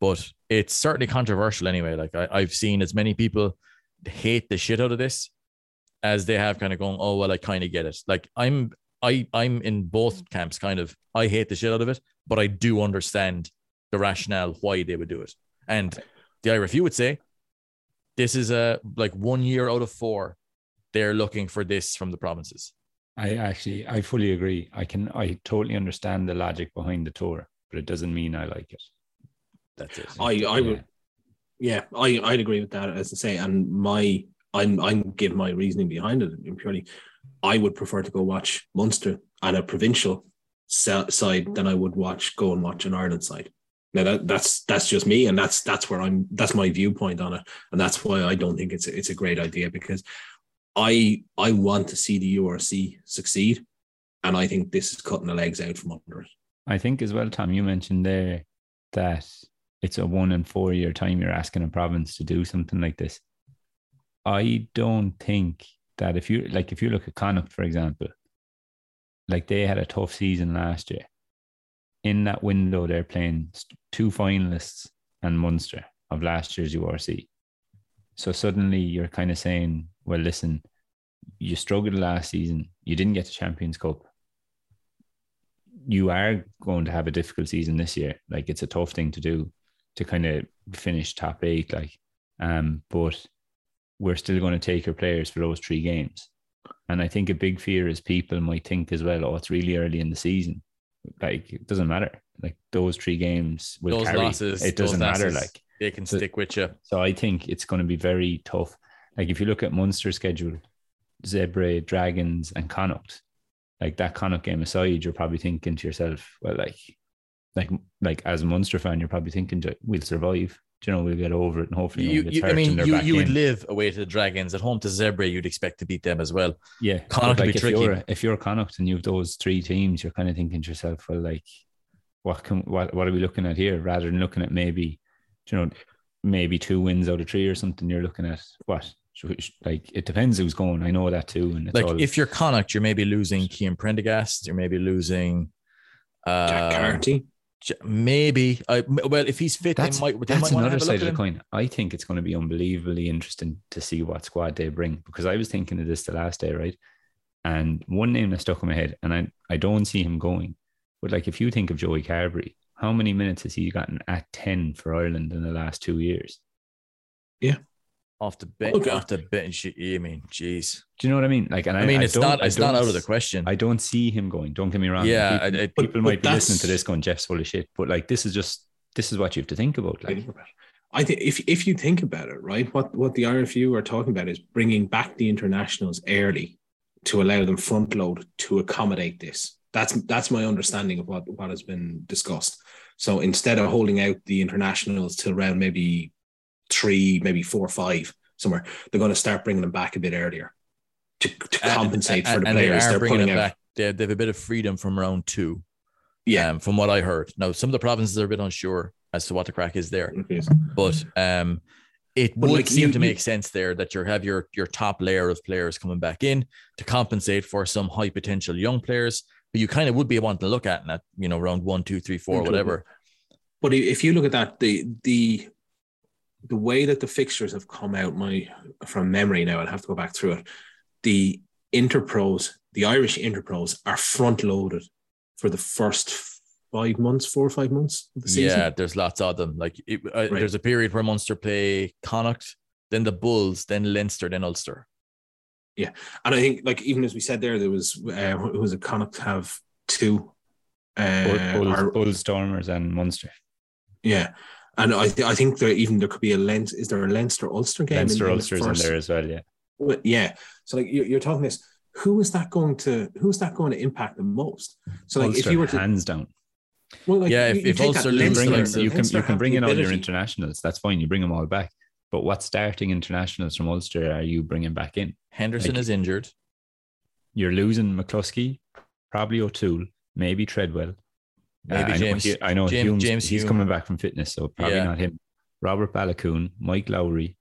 But it's certainly controversial anyway. Like I've seen as many people hate the shit out of this as they have kind of going, oh, well, I kind of get it. Like I'm in both camps kind of. I hate the shit out of it, but I do understand the rationale why they would do it. And the Irish, you would say, this is like 1 year out of 4, they're looking for this from the provinces. I fully agree. I totally understand the logic behind the tour, but it doesn't mean I like it. That's it. I'd agree with that, as I say. And I'm give my reasoning behind it. Purely, I would prefer to go watch Munster and a provincial side than I would go and watch an Ireland side. Now that's just me, and that's my viewpoint on it, and that's why I don't think it's a great idea, because I want to see the URC succeed, and I think this is cutting the legs out from under it. I think as well, Tom, you mentioned there that it's a 1 and 4 year time you're asking a province to do something like this. I don't think that if you look at Connacht, for example, like they had a tough season last year. In that window, they're playing 2 finalists and Munster of last year's URC. So suddenly you're kind of saying, well, listen, you struggled last season. You didn't get the Champions Cup. You are going to have a difficult season this year. Like, it's a tough thing to do to kind of finish top 8. Like, but we're still going to take our players for those 3 games. And I think a big fear is people might think as well, oh, it's really early in the season. Like, it doesn't matter. Like, those 3 games will carry. Losses, it doesn't matter. Like, they can stick with you. So I think it's going to be very tough. Like, if you look at Munster's schedule, Zebre, Dragons, and Connacht, like that Connacht game aside, you're probably thinking to yourself, well, like as a Munster fan, you're probably thinking, we'll survive. Do you know, we'll get over it, and hopefully you would live away to the Dragons, at home to Zebre. You'd expect to beat them as well. Yeah, Connacht would be tricky. If you're Connacht and you have those 3 teams, you're kind of thinking to yourself, well, like, what are we looking at here? Rather than looking at maybe 2 wins out of 3 or something, you're looking at what? Like, it depends who's going. I know that too. And it's like, if you're Connacht, you're maybe losing Cian Prendergast. You're maybe losing Jack Carty. Maybe. Well, if he's fit, that's another side of the coin. I think it's going to be unbelievably interesting to see what squad they bring, because I was thinking of this the last day, right? And one name that stuck in my head, and I don't see him going, but like, if you think of Joey Carbery, how many minutes has he gotten at 10 for Ireland in the last 2 years? Yeah. Off the bench, I mean, jeez. Do you know what I mean? Like, and I mean, it's not out of the question. I don't see him going. Don't get me wrong. Yeah, people might be listening to this going, Jeff's full of shit. But like, this is what you have to think about. Like, I think if you think about it, right, what the RFU are talking about is bringing back the internationals early to allow them front load to accommodate this. That's my understanding of what has been discussed. So instead of holding out the internationals till round maybe 3, maybe 4 or 5 somewhere, they're going to start bringing them back a bit earlier to compensate for the players they're putting out. They have a bit of freedom from round 2. Yeah, from what I heard. Now, some of the provinces are a bit unsure as to what the crack is there, okay. But it would seem to make sense there that you have your top layer of players coming back in to compensate for some high potential young players who you kind of would be wanting to look at in that, you know, round 1, 2, 3, 4, whatever. But if you look at that, the way that the fixtures have come out, from memory now, I'll have to go back through it. The interpros, the Irish interpros, are front loaded for the first 5 months, 4 or 5 months of the season. Yeah, there's lots of them. Like there's a period where Munster play Connacht, then the Bulls, then Leinster, then Ulster. Yeah, and I think, like, even as we said there was a Connacht have 2, Bull Stormers and Munster. Yeah, and I think there could be a Leinster. Is there a Leinster Ulster game? Leinster Ulster's in there as well. Yeah, but, yeah. So like you're talking this. Who's that going to impact the most? So like, Ulster, if you were to, hands down. Well, like, yeah, if Ulster, you can bring in all your internationals. That's fine. You bring them all back. But what starting internationals from Ulster are you bringing back in? Henderson is injured. You're losing McCluskey, probably O'Toole, maybe Treadwell, maybe James. James Hume. He's coming back from fitness, so probably not him. Robert Balakoon, Mike Lowry,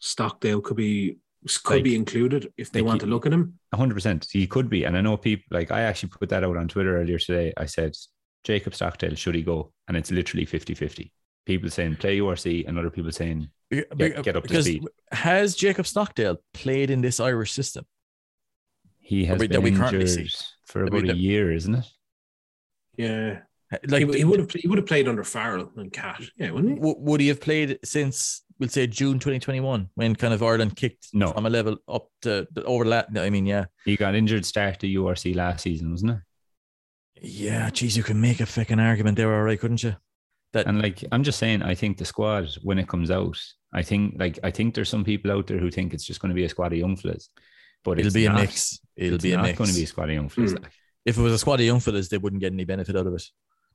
Stockdale could be included if they want to look at him. 100%, he could be. And I know people, like, I actually put that out on Twitter earlier today. I said, Jacob Stockdale, should he go? And it's literally 50-50. People saying play URC and other people saying get up to speed. Has Jacob Stockdale played in this Irish system? He has been injured for about a year, isn't it? Yeah. Like, he would have played under Farrell and Cast, yeah, wouldn't he? Would he have played since, we'll say, June 2021, when kind of Ireland kicked from a level up to over that? No, I mean, yeah, he got injured start the URC last season, wasn't it? Yeah, geez, you can make a fucking argument there, all right, couldn't you? That, and like, I'm just saying, I think the squad when it comes out, I think there's some people out there who think it's just going to be a squad of young fellas, but it'll be a mix. It's not going to be a squad of young fellas. Mm. If it was a squad of young fellas, they wouldn't get any benefit out of it.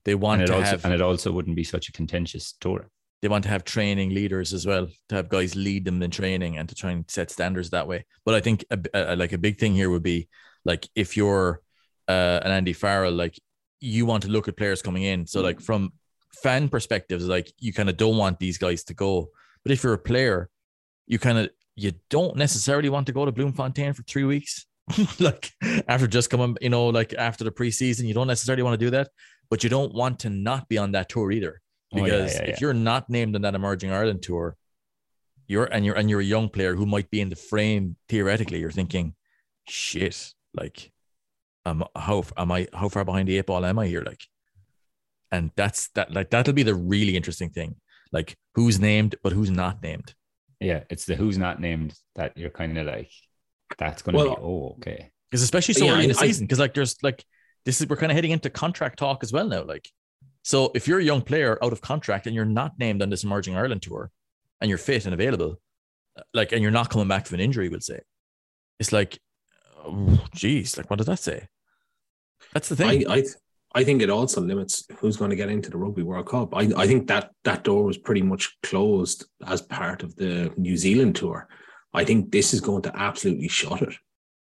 They want to have, and it also wouldn't be such a contentious tour. They want to have training leaders as well, to have guys lead them in training and to try and set standards that way. But I think a big thing here would be, like, if you're an Andy Farrell, like, you want to look at players coming in. So like, from fan perspectives, like, you kind of don't want these guys to go. But if you're a player, you don't necessarily want to go to Bloemfontein for 3 weeks. Like, after just coming, you know, like, after the preseason, you don't necessarily want to do that, but you don't want to not be on that tour either. Because if you're not named on that Emerging Ireland tour, you're a young player who might be in the frame theoretically, you're thinking, shit, like, how far behind the 8 ball am I here? Like, and that's that. Like, that'll be the really interesting thing. Like, who's named, but who's not named. Yeah, it's the who's not named that you're kind of like, that's going to be okay. Because especially so early in the season, because like there's like we're kind of heading into contract talk as well now. Like, so if you're a young player out of contract and you're not named on this Emerging Ireland tour, and you're fit and available, like, and you're not coming back from an injury, we'll say, it's like, oh, geez, like, what does that say? That's the thing. I think it also limits who's going to get into the Rugby World Cup. I think that door was pretty much closed as part of the New Zealand tour. I think this is going to absolutely shut it.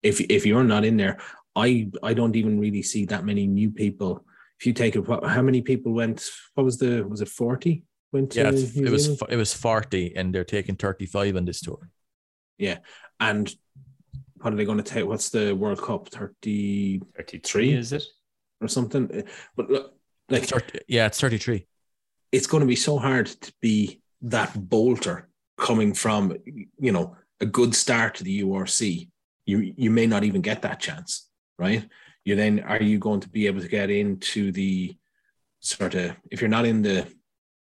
If you're not in there, I don't even really see that many new people. If you take it, how many people went? What was was it 40? Went? Yeah, it was 40, and they're taking 35 on this tour. Yeah, and what are they going to take? What's the World Cup? 33 is it? Or something, but look, like, it's 33. It's going to be so hard to be that bolter coming from, you know, a good start to the URC. You may not even get that chance, right? You then, are you going to be able to get into the sort of, if you're not in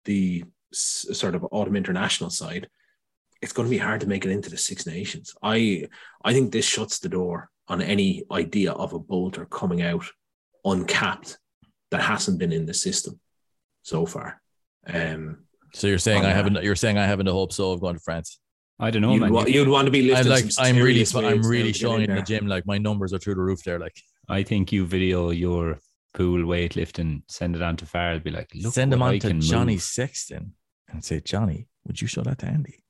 the sort of autumn international side, it's going to be hard to make it into the Six Nations. I think this shuts the door on any idea of a bolter coming out uncapped that hasn't been in the system so far. So you're saying I haven't a hope so of going to France? I don't know. You'd want to be lifted. I'm really showing in the gym. Like, my numbers are through the roof there. Like, I think you video your pool weightlifting, send it on to Farrell, be like, look, send them on to Johnny Sexton and say, Johnny, would you show that to Andy?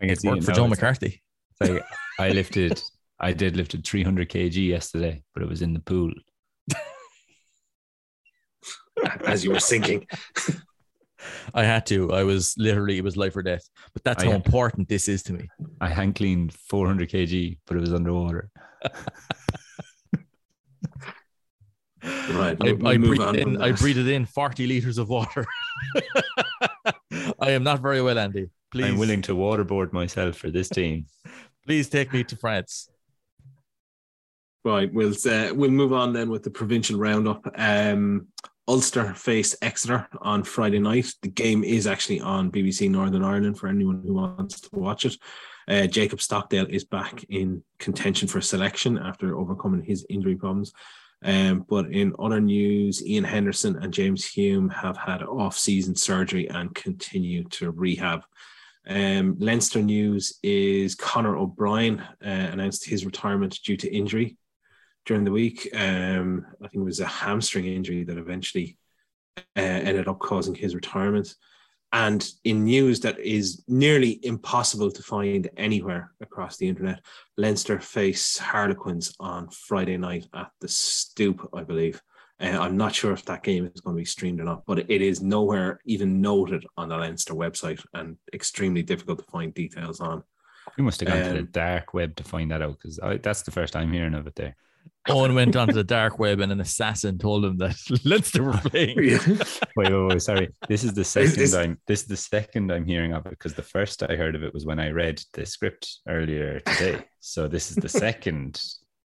It's worked for Joe McCarthy. Like, I deadlifted 300 kg yesterday, but it was in the pool. As you were sinking. I had to. I was literally, it was life or death. But that's how important this is to me. I hand cleaned 400 kg, but it was underwater. Right. I breathed in 40 litres of water. I am not very well, Andy. Please. I'm willing to waterboard myself for this team. Please take me to France. Right, we'll move on then with the provincial roundup. Ulster face Exeter on Friday night. The game is actually on BBC Northern Ireland for anyone who wants to watch it. Jacob Stockdale is back in contention for selection after overcoming his injury problems. But in other news, Ian Henderson and James Hume have had off-season surgery and continue to rehab. Leinster news is Conor O'Brien announced his retirement due to injury during the week. I think it was a hamstring injury that eventually ended up causing his retirement. And in news that is nearly impossible to find anywhere across the internet, Leinster face Harlequins on Friday night at the Stoop, I believe. I'm not sure if that game is going to be streamed or not, but it is nowhere even noted on the Leinster website and extremely difficult to find details on. We must have gone to the dark web to find that out, because that's the first time hearing of it there. Owen went onto the dark web and an assassin told him that Leinster were playing. Wait, sorry. This is the second I'm hearing of it, because the first I heard of it was when I read the script earlier today. So this is the second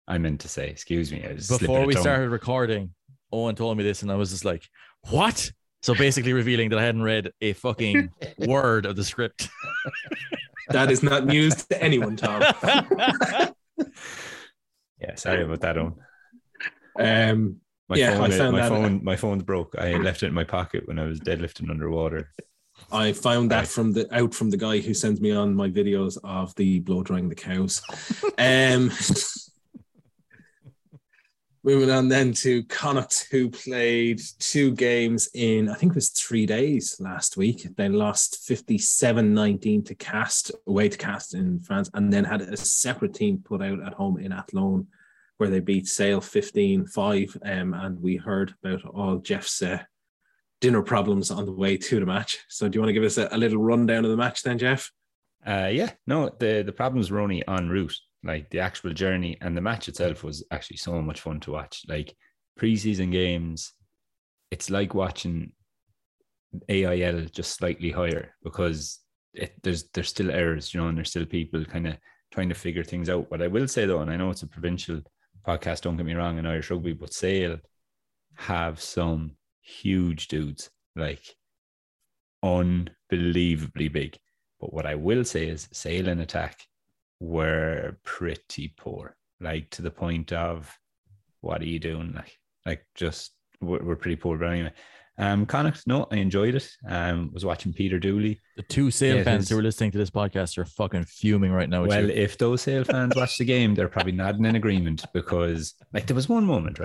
I meant to say. Excuse me. Before we started recording, Owen told me this and I was just like, what? So basically revealing that I hadn't read a fucking word of the script. That is not news to anyone, Tom. Yeah, sorry about that, Owen. My phone's broke. I left it in my pocket when I was deadlifting underwater. I found that from the guy who sends me on my videos of the blow drying the cows. Moving on then to Connacht, who played 2 games in, I think it was 3 days last week. They lost 57-19 to Cast, away to Cast in France, and then had a separate team put out at home in Athlone, where they beat Sale 15-5. And we heard about all Jeff's dinner problems on the way to the match. So do you want to give us a little rundown of the match then, Jeff? The problems were only en route. Like, the actual journey and the match itself was actually so much fun to watch. Like, preseason games, it's like watching AIL just slightly higher, because there's still errors, you know, and there's still people kind of trying to figure things out. What I will say though, and I know it's a provincial podcast, don't get me wrong, in Irish rugby, but Sale have some huge dudes, like unbelievably big. But what I will say is Sale in attack were pretty poor, like to the point of, what are you doing? We're pretty poor. But anyway, Connacht, no, I enjoyed it. Was watching Peter Dooley. The 2 Sale fans who are listening to this podcast are fucking fuming right now. Well, if those Sale fans watch the game, they're probably nodding in agreement, because like there was one moment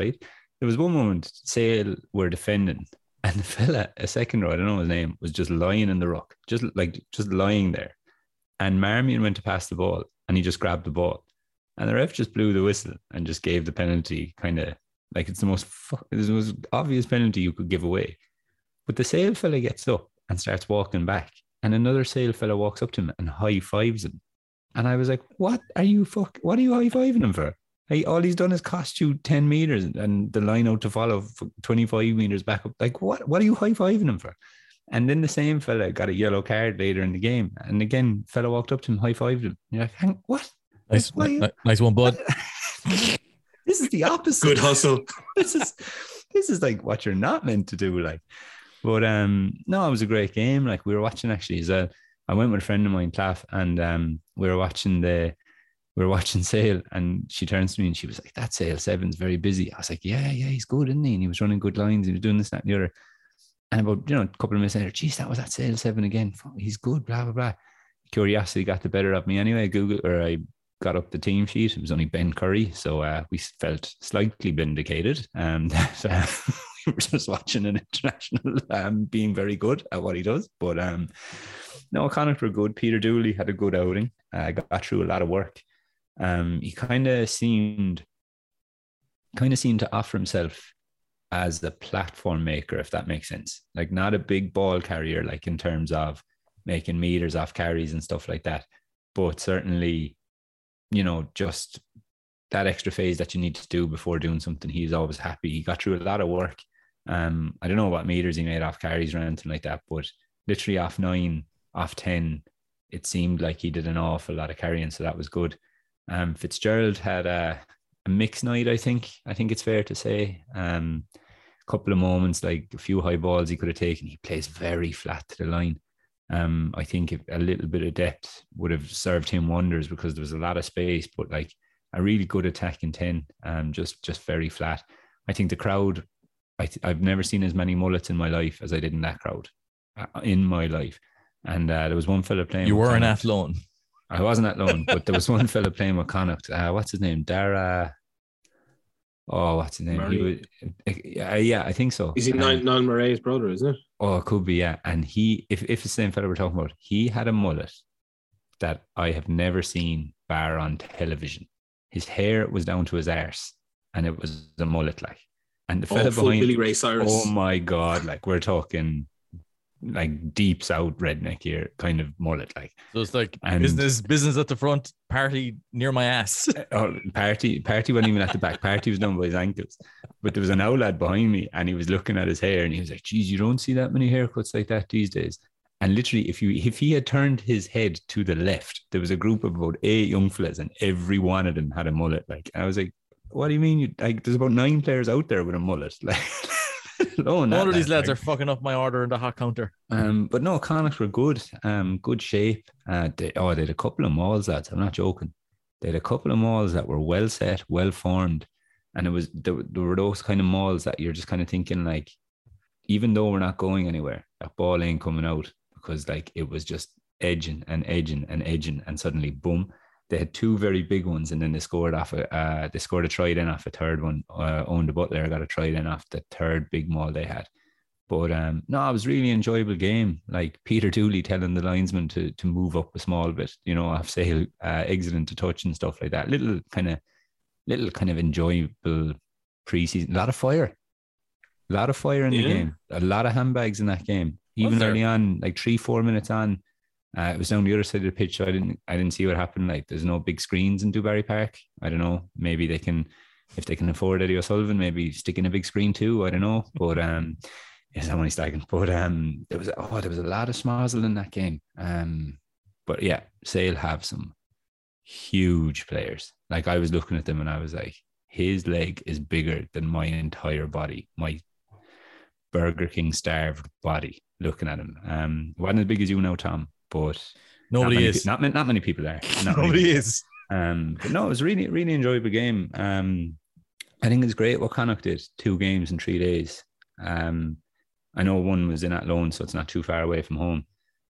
Sale were defending, and the fella, a second row, I don't know his name, was just lying in the ruck, just lying there, and Marmion went to pass the ball, and he just grabbed the ball, and the ref just blew the whistle and just gave the penalty. Kind of like, it's the most obvious penalty you could give away. But the Sale fella gets up and starts walking back, and another Sale fella walks up to him and high fives him. And I was like, what are you high fiving him for? Like, all he's done is cost you 10 meters and the line out to follow for 25 meters back up. Like, what are you high fiving him for? And then the same fella got a yellow card later in the game. And again, fella walked up to him, high-fived him. You're like, what? Nice one, bud. This is the opposite. Good hustle. This is like what you're not meant to do. Like, but no, it was a great game. Like, we were watching, actually, I went with a friend of mine, Claff, and we were watching Sale, and she turns to me and she was like, that Sale 7's very busy. I was like, yeah, he's good, isn't he? And he was running good lines, he was doing this, that, and the other. And about, a couple of minutes later, geez, that was at Sale 7 again. He's good, blah, blah, blah. Curiosity got the better of me anyway. I got up the team sheet, it was only Ben Curry, so we felt slightly vindicated, and we were just watching an international being very good at what he does. But no, Connacht were good. Peter Dooley had a good outing, got through a lot of work. He kind of seemed to offer himself as a platform maker, if that makes sense. Like, not a big ball carrier, like in terms of making meters off carries and stuff like that, but certainly, you know, just that extra phase that you need to do before doing something. He's always happy. He got through a lot of work. I don't know what meters he made off carries or anything like that, but literally off 9, off 10, it seemed like he did an awful lot of carrying, so that was good. Fitzgerald had a mixed night, I think it's fair to say. A couple of moments, like a few high balls he could have taken. He plays very flat to the line. I think a little bit of depth would have served him wonders, because there was a lot of space, but like a really good attacking 10, just very flat. I think the crowd, I've never seen as many mullets in my life as I did in that crowd, in my life. And there was one fella playing. You weren't at loan. I wasn't at loan, but there was one fella playing with Connacht. What's his name? Dara. Oh, what's his name? Yeah, I think so. Is he Niall Murray's brother, isn't it? Oh, it could be, yeah. And he, if it's the same fella we're talking about, he had a mullet that I have never seen bar on television. His hair was down to his arse, and it was a mullet like. And the fella behind Billy Ray Cyrus. Oh my God! Like, we're talking like deep south redneck here, kind of mullet like. So it's like, and business at the front, party near my ass. Oh, party wasn't even at the back. Party was down by his ankles. But there was an old lad behind me, and he was looking at his hair, and he was like, "Geez, you don't see that many haircuts like that these days." And literally, if he had turned his head to the left, there was a group of about 8 young fellas, and every one of them had a mullet. Like, and I was like, "What do you mean? There's about 9 players out there with a mullet." Like, all of these lads are fucking up my order in the hot counter. But no, Connacht were good. Good shape. They had a couple of mauls, lads. I'm not joking. They had a couple of mauls that were well set, well formed, and there were those kind of mauls that you're just kind of thinking, like, even though we're not going anywhere, that ball ain't coming out. Because like, it was just edging and edging and edging, and suddenly boom, they had 2 very big ones, and then they scored a try then off a third one. Owen the Butler got a try then off the third big maul they had. But no, it was really enjoyable game. Like, Peter Dooley telling the linesman to move up a small bit, you know, off Sale exiting to touch and stuff like that. Little kind of enjoyable preseason. A lot of fire in the game. A lot of handbags in that game. Even early on, like 3-4 minutes on, it was down the other side of the pitch, so I didn't see what happened. Like, there's no big screens in Dewberry Park. I don't know. Maybe they can, if they can afford Eddie O'Sullivan, maybe stick in a big screen too. I don't know. But it's not money stacking. But there was a lot of smazzle in that game. But yeah, Sale have some huge players. Like, I was looking at them and I was like, his leg is bigger than my entire body, my Burger King starved body. Looking at him, wasn't as big as you now, Tom, but not many people there. Nobody is. But no, it was really, really enjoyable game. I think it's great what Connacht did. 2 games in 3 days. I know one was in at loan, so it's not too far away from home.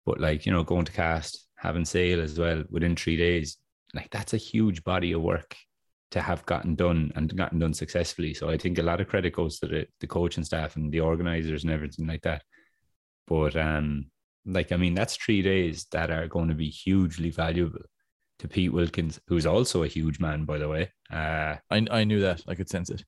But like, you know, going to Cast, having Sale as well within 3 days, like, that's a huge body of work to have gotten done, and gotten done successfully. So I think a lot of credit goes to the coaching staff and the organisers and everything like that. But like, I mean, that's 3 days that are going to be hugely valuable to Pete Wilkins, who's also a huge man, by the way. I knew that. I could sense it.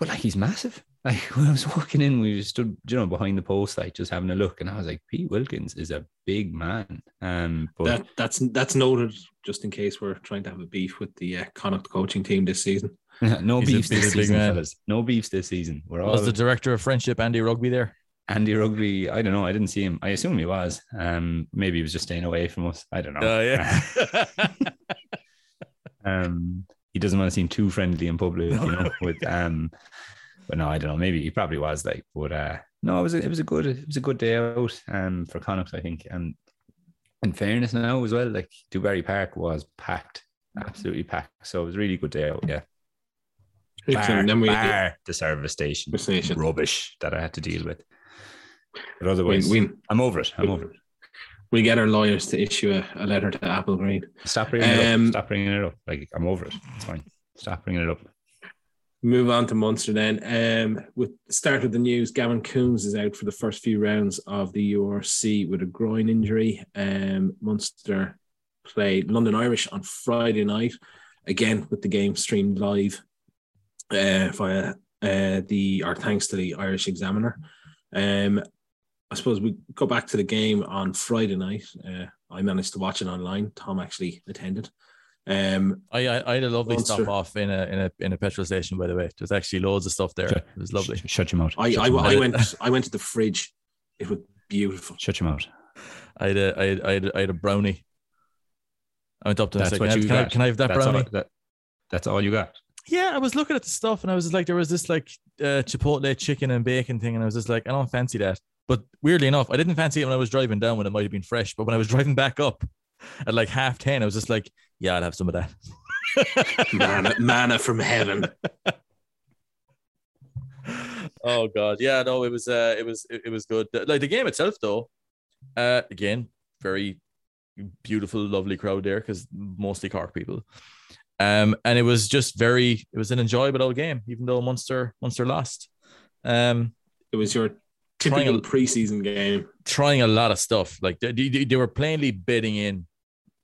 But like, he's massive. Like, when I was walking in, we just stood, you know, behind the post, like, just having a look, and I was like, Pete Wilkins is a big man. But that's noted, just in case we're trying to have a beef with the Connacht coaching team this season. No beefs this season, fellas. No beefs this season. Was the director of friendship Andy Rugby there? Andy Rugby, I don't know. I didn't see him. I assume he was. Maybe he was just staying away from us. I don't know. Yeah. He doesn't want to seem too friendly in public, you know. But no, I don't know. Maybe he probably was. Like, but no, it was a good day out for Connacht, I think. And in fairness, now as well, like, Dewberry Park was packed, absolutely packed. So it was a really good day out. Yeah. Bar the service station rubbish that I had to deal with. But otherwise, I'm over it. We'll get our lawyers to issue a letter to Apple Green. Stop bringing it up. Like, I'm over it. It's fine. Stop bringing it up. Move on to Munster then. Start with the news. Gavin Coombs is out for the first few rounds of the URC with a groin injury. Munster played London Irish on Friday night, again with the game streamed live via thanks to the Irish Examiner. I suppose we go back to the game on Friday night. I managed to watch it online. Tom actually attended. I had a lovely stop off in a petrol station, by the way. There's actually loads of stuff there. It was lovely. Shut your mouth. I went to the fridge. It was beautiful. Shut your mouth. I had a brownie. I went up to him and said, can I have that brownie? That's all you got? Yeah, I was looking at the stuff and I was like, there was this like Chipotle chicken and bacon thing, and I was just like, I don't fancy that. But weirdly enough, I didn't fancy it when I was driving down, when it might have been fresh, but when I was driving back up at like 10:30, I was just like, yeah, I'll have some of that. Manna from heaven. Oh God. Yeah, no, it was good. Like the game itself though, again, very beautiful, lovely crowd there, because mostly Cork people. And it was just it was an enjoyable old game, even though Munster lost. It was your typical preseason game. Trying a lot of stuff. Like they were plainly bidding in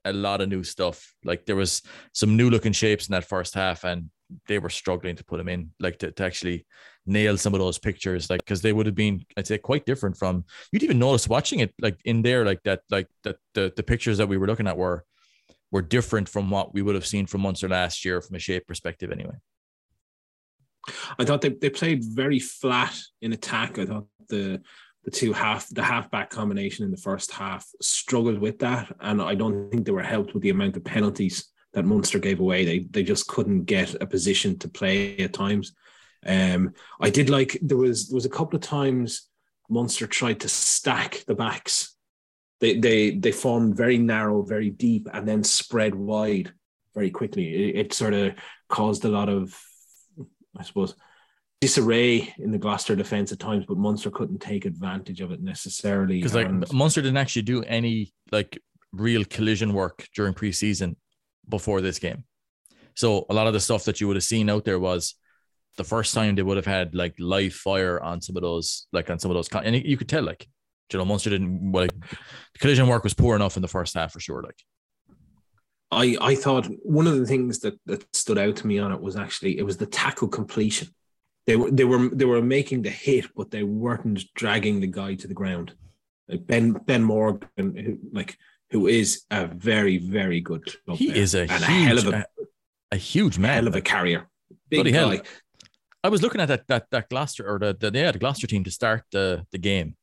a lot of new stuff. Like there was some new looking shapes in that first half, and they were struggling to put them in, like to actually nail some of those pictures, like, because they would have been, I'd say, quite different from, you'd even notice watching it, like in there, like that the pictures that we were looking at were different from what we would have seen from Munster last year, from a shape perspective anyway. I thought they played very flat in attack. I thought the halfback combination in the first half struggled with that, and I don't think they were helped with the amount of penalties that Munster gave away. They just couldn't get a position to play at times. I did like, there was a couple of times Munster tried to stack the backs. They formed very narrow, very deep, and then spread wide very quickly. It sort of caused a lot of, I suppose, disarray in the Gloucester defence at times, but Munster couldn't take advantage of it necessarily. Because Munster didn't actually do any like real collision work during pre-season before this game. So a lot of the stuff that you would have seen out there was the first time they would have had like live fire on some of those, and you could tell, like, you know, Munster didn't, like, the collision work was poor enough in the first half for sure. Like, I thought one of the things that stood out to me on it was actually, it was the tackle completion. They were making the hit, but they weren't dragging the guy to the ground. Like Ben Morgan, who is a very, very good club. He is a huge man, hell of a carrier, big guy. Hell. I was looking at that Gloucester, or the Gloucester team to start the game.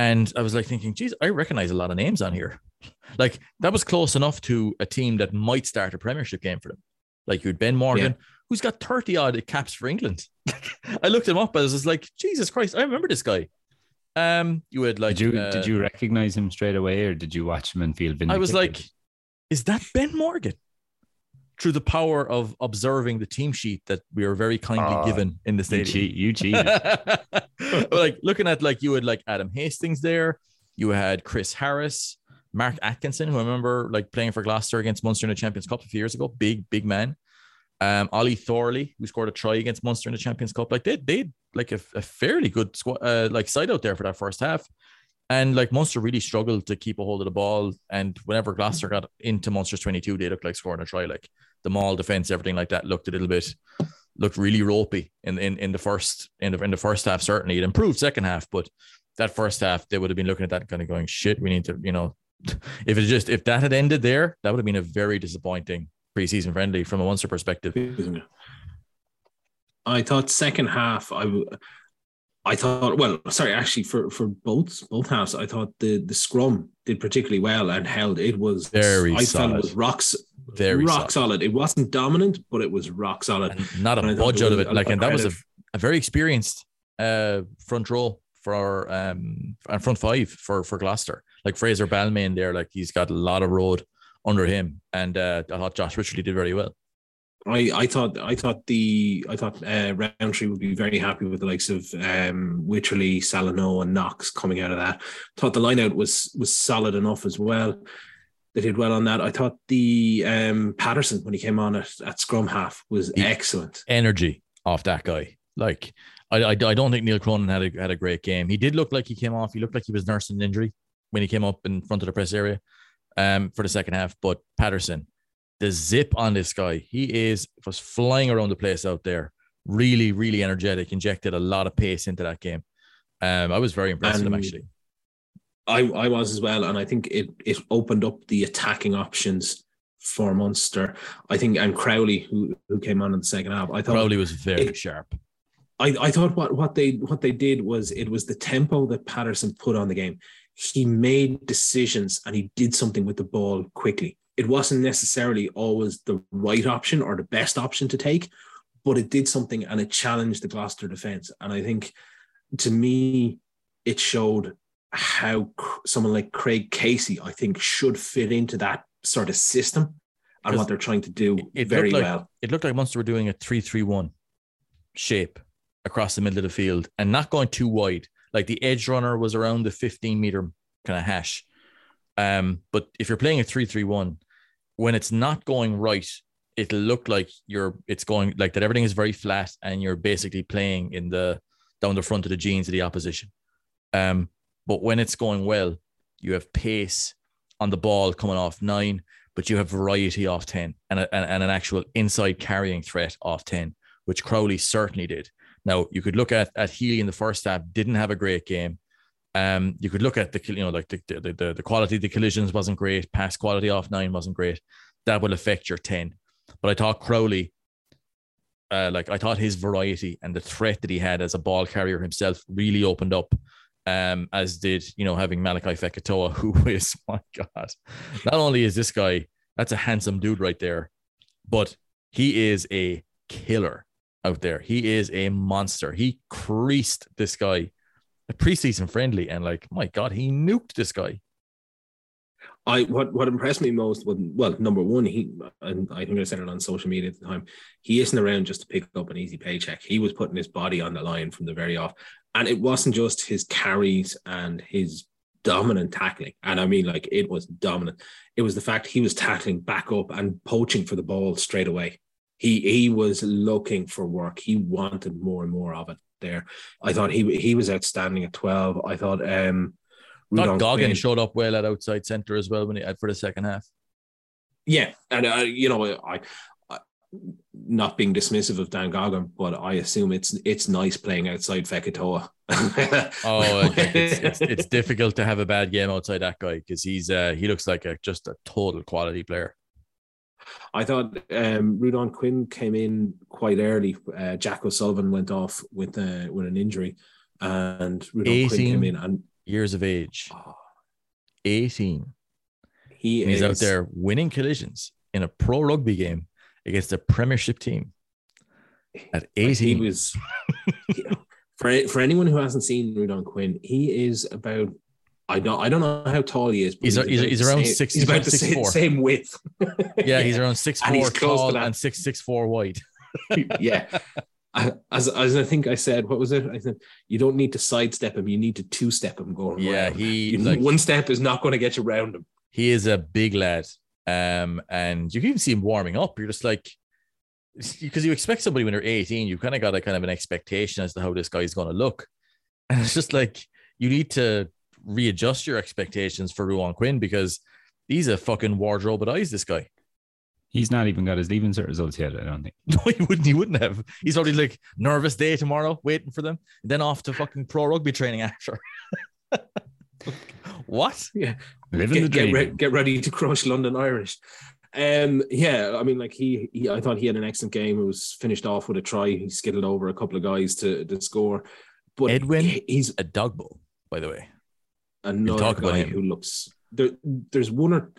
And I was like thinking, geez, I recognize a lot of names on here. Like, that was close enough to a team that might start a premiership game for them. Like, you had Ben Morgan, who's got 30 odd caps for England. I looked him up. I was just like, Jesus Christ, I remember this guy. You had like, did you recognize him straight away, or did you watch him and feel vindicated? I was like, is that Ben Morgan? Through the power of observing the team sheet that we were very kindly given in the stadium. You cheated. Like, looking at, like, you had like Adam Hastings there. You had Chris Harris, Mark Atkinson, who I remember like playing for Gloucester against Munster in the Champions Cup a few years ago. Big man. Ollie Thorley, who scored a try against Munster in the Champions Cup. Like, they like a fairly good squad, like, side out there for that first half. And like, Munster really struggled to keep a hold of the ball. And whenever Gloucester got into Munster's 22, they looked like scoring a try. Like, the Maul defense, everything like that looked really ropey in the first half. Certainly, it improved second half, but that first half, they would have been looking at that and kind of going, shit, we need to, you know, if that had ended there, that would have been a very disappointing preseason friendly from a Munster perspective. I thought second half, for both halves, I thought the scrum did particularly well and held. It was very solid. Felt it was rock solid. It wasn't dominant, but it was rock solid. And not a budge out of it. Like, and that was a very experienced front row for and front five for Gloucester. Like, Fraser Balmain there, like, he's got a lot of road under him, and I thought Josh Richardly did very well. I thought Roundtree would be very happy with the likes of Wycherley, Salano, and Knox coming out of that. I thought the lineout was solid enough as well. They did well on that. I thought the Patterson, when he came on at scrum half, was excellent. Energy off that guy. Like, I don't think Neil Cronin had a great game. He did look like he came off. He looked like he was nursing an injury when he came up in front of the press area for the second half. But Patterson, the zip on this guy, he was flying around the place out there. Really, really energetic. Injected a lot of pace into that game. I was very impressed with him, actually. I was as well, and I think it opened up the attacking options for Munster. I think, and Crowley, who came on in the second half, I thought Crowley was very sharp. I thought what they did was, it was the tempo that Patterson put on the game. He made decisions and he did something with the ball quickly. It wasn't necessarily always the right option or the best option to take, but it did something and it challenged the Gloucester defence. And I think, to me, it showed how someone like Craig Casey, I think, should fit into that sort of system and what they're trying to do very well. It looked like Munster were doing a 3-3-1 shape across the middle of the field and not going too wide. Like, the edge runner was around the 15-meter kind of hash. But if you're playing a 3-3-1, when it's not going right, it'll look like it's going like that. Everything is very flat and you're basically playing down the front of the jeans of the opposition. But when it's going well, you have pace on the ball coming off 9, but you have variety off 10 and an actual inside carrying threat off 10, which Crowley certainly did. Now, you could look at Healy in the first half, didn't have a great game. You could look at the quality of the collisions wasn't great, pass quality off 9 wasn't great. That will affect your 10. But I thought Crowley, I thought his variety and the threat that he had as a ball carrier himself really opened up. As did, having Malachi Fekitoa, who is, my God, not only is this guy, that's a handsome dude right there, but he is a killer out there. He is a monster. He creased this guy, a preseason friendly, and my God, he nuked this guy. What impressed me most was, number one, and I think I said it on social media at the time, he isn't around just to pick up an easy paycheck. He was putting his body on the line from the very off. And it wasn't just his carries and his dominant tackling. And I mean, it was dominant. It was the fact he was tackling back up and poaching for the ball straight away. He was looking for work. He wanted more and more of it there. I thought he was outstanding at 12. I thought... Goggin showed up well at outside centre as well for the second half. Yeah, and I not being dismissive of Dan Goggin, but I assume it's nice playing outside Fekitoa. I think it's difficult to have a bad game outside that guy, because he looks like just a total quality player. I thought Rudon Quinn came in quite early. Jack O'Sullivan went off with an injury, and Rudon Quinn came in and. Years of age, 18. He's out there winning collisions in a pro rugby game against a premiership team at 18. He was for anyone who hasn't seen Rudon Quinn, he is about I don't know how tall he is. But he's around 6'4". He's about the same width. Yeah, he's around 6'4" tall and 6'4" wide. Yeah. As I think I said, what was it? I said, you don't need to sidestep him. You need to two-step him going around. One step is not going to get you around him. He is a big lad. And you can even see him warming up. You're just because you expect somebody when they're 18, you kind of got a kind of an expectation as to how this guy's going to look. And it's just you need to readjust your expectations for Ruan Quinn, because he's a fucking wardrobe at eyes, this guy. He's not even got his leaving cert results yet, I don't think. No, he wouldn't have. He's already nervous day tomorrow, waiting for them. Then off to fucking pro rugby training after. What? Yeah. Living the dream. Get ready to crush London Irish. I thought he had an excellent game. It was finished off with a try. He skittled over a couple of guys to score. But Edwin, he's a dog bowl, by the way. Another guy who looks... There's one or...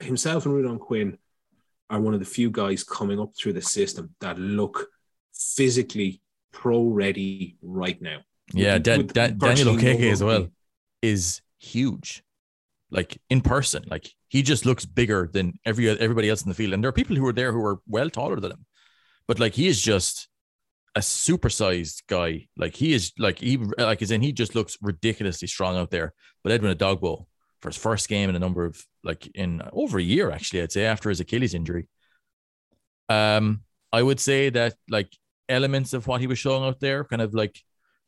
Himself and Rudon Quinn are one of the few guys coming up through the system that look physically pro-ready right now. Yeah, Daniel Okeke as well is huge. In person, He just looks bigger than everybody else in the field. And there are people who are there who are well taller than him. But like, he is just a supersized guy. Like he is like, he just looks ridiculously strong out there. But Edwin Adogbo, for his first game in a number of, in over a year, actually, I'd say, after his Achilles injury. I would say that elements of what he was showing out there, kind of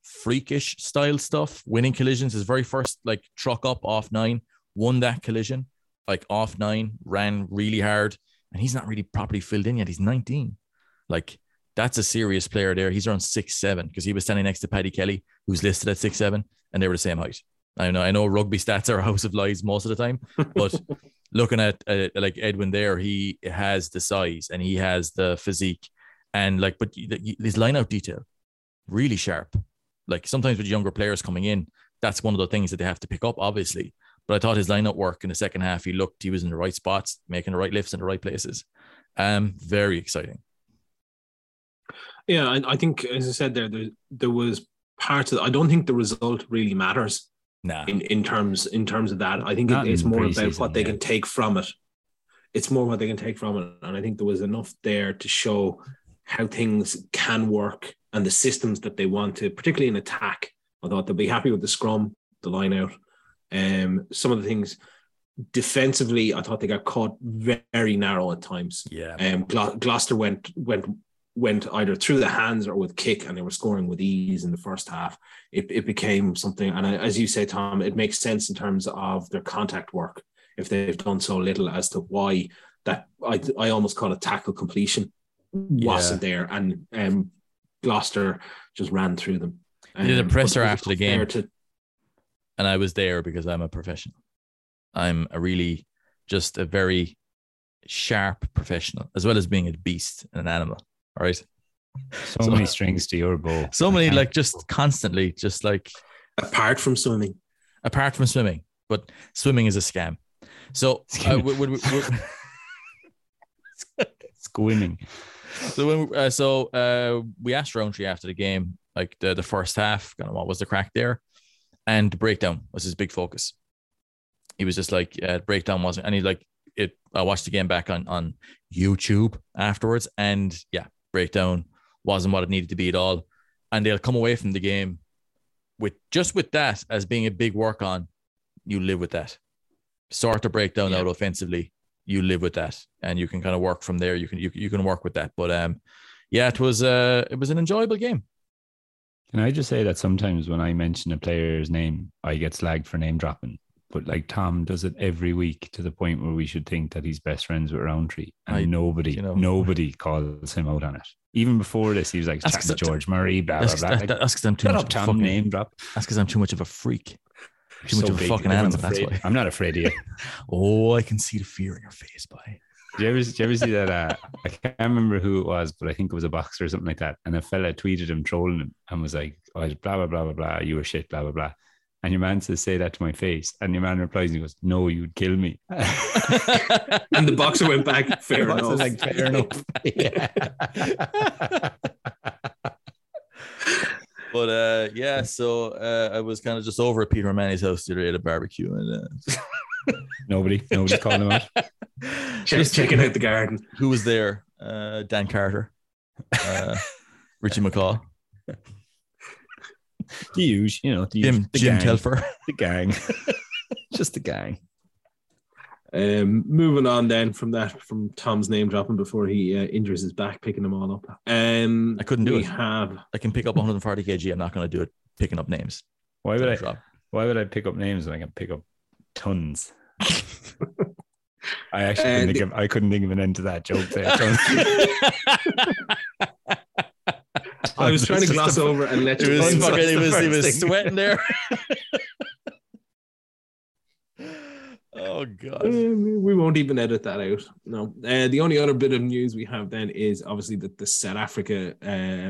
freakish style stuff, winning collisions, his very first truck up off nine, won that collision, off nine, ran really hard, and he's not really properly filled in yet. He's 19. That's a serious player there. He's around 6'7", because he was standing next to Paddy Kelly, who's listed at 6'7", and they were the same height. I know rugby stats are a house of lies most of the time, but looking at Edwin there, he has the size and he has the physique, and but his line out detail really sharp. Sometimes with younger players coming in, that's one of the things that they have to pick up, obviously. But I thought his line out work in the second half, he was in the right spots, making the right lifts in the right places. Very exciting. Yeah, I think, as I said, there was parts of. I don't think the result really matters. Nah. In terms of that, I think it's more about what they can take from it. It's more what they can take from it, and I think there was enough there to show how things can work and the systems that they want to, particularly in attack. I thought they'll be happy with the scrum, the line out, some of the things defensively. I thought they got caught very narrow at times. Yeah, Gloucester went either through the hands or with kick, and they were scoring with ease in the first half. It became something, and as you say, Tom, it makes sense in terms of their contact work, if they've done so little, as to why that I almost call it tackle completion wasn't there, and Gloucester just ran through them. They did a presser after the game, and I was there because I'm a professional. I'm a very sharp professional, as well as being a beast and an animal. All right. So many strings to your bow. So many, just constantly, apart from swimming, but swimming is a scam. So swimming. So we asked Rowntree after the game, the first half, kind of what was the crack there, and the breakdown was his big focus. He was just breakdown wasn't, and he it. I watched the game back on YouTube afterwards, and yeah. Breakdown wasn't what it needed to be at all, and they'll come away from the game with that as being a big work on. You live with that, sort the breakdown out offensively. You live with that, and you can kind of work from there. You can work with that, but it was an enjoyable game. Can I just say that sometimes when I mention a player's name, I get slagged for name dropping. But Tom does it every week to the point where we should think that he's best friends with Rowntree, and nobody calls him out on it. Even before this, he was chatting to George Murray, blah, blah, blah. That's because I'm too much of a name drop. That's because I'm too much of a freak. Too much of a fucking animal, that's why. I'm not afraid of you. Oh, I can see the fear in your face, boy. Did you ever see that? I can't remember who it was, but I think it was a boxer or something like that. And a fella tweeted him, trolling him, and was like, oh, blah, blah, blah, blah, blah, you were shit, blah, blah, blah. And your man says, say that to my face. And your man replies, and he goes, no, you'd kill me. And the boxer went back, fair enough. Fair enough. Yeah. But I was kind of just over at Peter O'Mahony's house today at a barbecue. And Nobody called him out. Just checking out the garden. Who was there? Dan Carter. Richie McCaw. The huge, Jim Telfer, the gang, just the gang. Moving on then from Tom's name dropping before he injures his back, picking them all up. I couldn't do it. I can pick up 140 kg. I'm not going to do it picking up names. Why would I pick up names when I can pick up tons? I actually I couldn't think of an end to that joke there. I was trying to gloss over and let you. He was sweating there. Oh God! We won't even edit that out. No. The only other bit of news we have then is obviously that the South Africa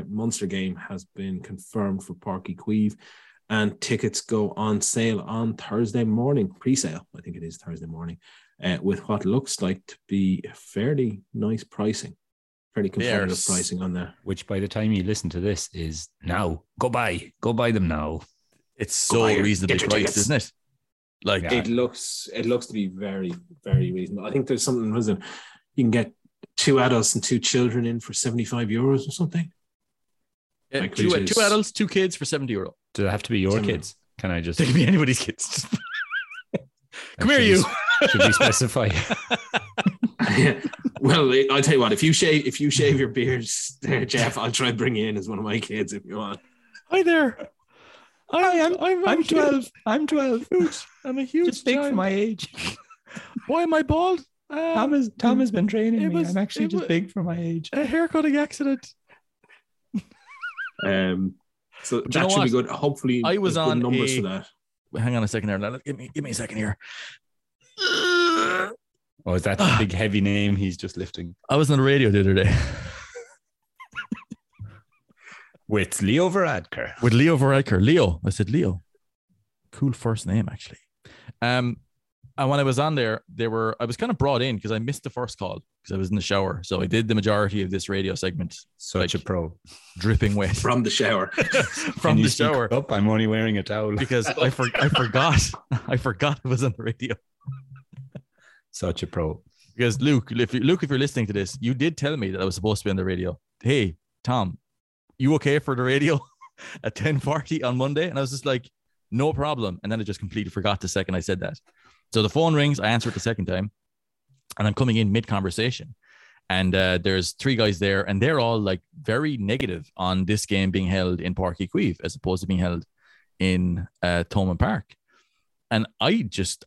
Munster game has been confirmed for Páirc Uí Chaoimh, and tickets go on sale on Thursday morning. Pre-sale, I think it is Thursday morning, with what looks like to be fairly nice pricing. Pretty competitive pricing on there. Which, by the time you listen to this, is now. Go buy them now. It's so reasonably priced, isn't it? Like it looks to be very, very reasonable. I think there's something, was it, you can get 2 adults and 2 children in for €75 or something. Yeah, like, two adults, 2 kids for €70. Do they have to be your kids? Can I just? They can be anybody's kids. Come here, you. Should we specify? Yeah. Well, I'll tell you what. If you shave your beards, there, Jeff, I'll try to bring you in as one of my kids if you want. Hi there. I'm 12. I'm 12. I'm a huge. Just big giant for my age. Why am I bald? Tom has been training me. I'm actually just big for my age. A haircutting accident. So that should be good. Hopefully, I was on numbers for that. Hang on a second there. Give me a second here. Oh, is that the big heavy name he's just lifting? I was on the radio the other day. With Leo Varadkar. With Leo Varadkar. Leo. I said Leo. Cool first name, actually. And when I was on there, I was kind of brought in because I missed the first call because I was in the shower. So I did the majority of this radio segment. Such a pro. Dripping wet. From the shower. From the shower. Up, I'm only wearing a towel. Because I forgot it was on the radio. Such a pro. Because Luke, if you're listening to this, you did tell me that I was supposed to be on the radio. Hey, Tom, you okay for the radio at 10:40 on Monday? And I was just like, no problem. And then I just completely forgot the second I said that. So the phone rings, I answer it the second time, and I'm coming in mid-conversation. And there's 3 guys there, and they're all like very negative on this game being held in Páirc Uí Chaoimh as opposed to being held in Thomond Park. And I just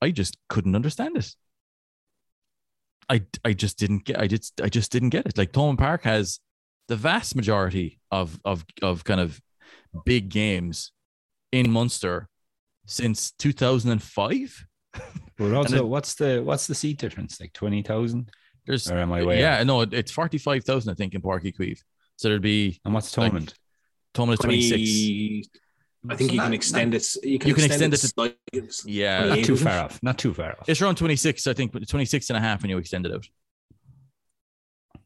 couldn't understand it. I just didn't get it. Like Thomond Park has the vast majority of kind of big games in Munster since 2005. But also, what's the seat difference? Like 20,000? Or am I way? Yeah, out? No, it's 45,000, I think, in Páirc Uí Chaoimh. So there'd be. And what's Thomond? Thomond is 26. I think you can extend it to. Yeah, not too far off. It's around 26, I think, but 26.5 when you extend it out.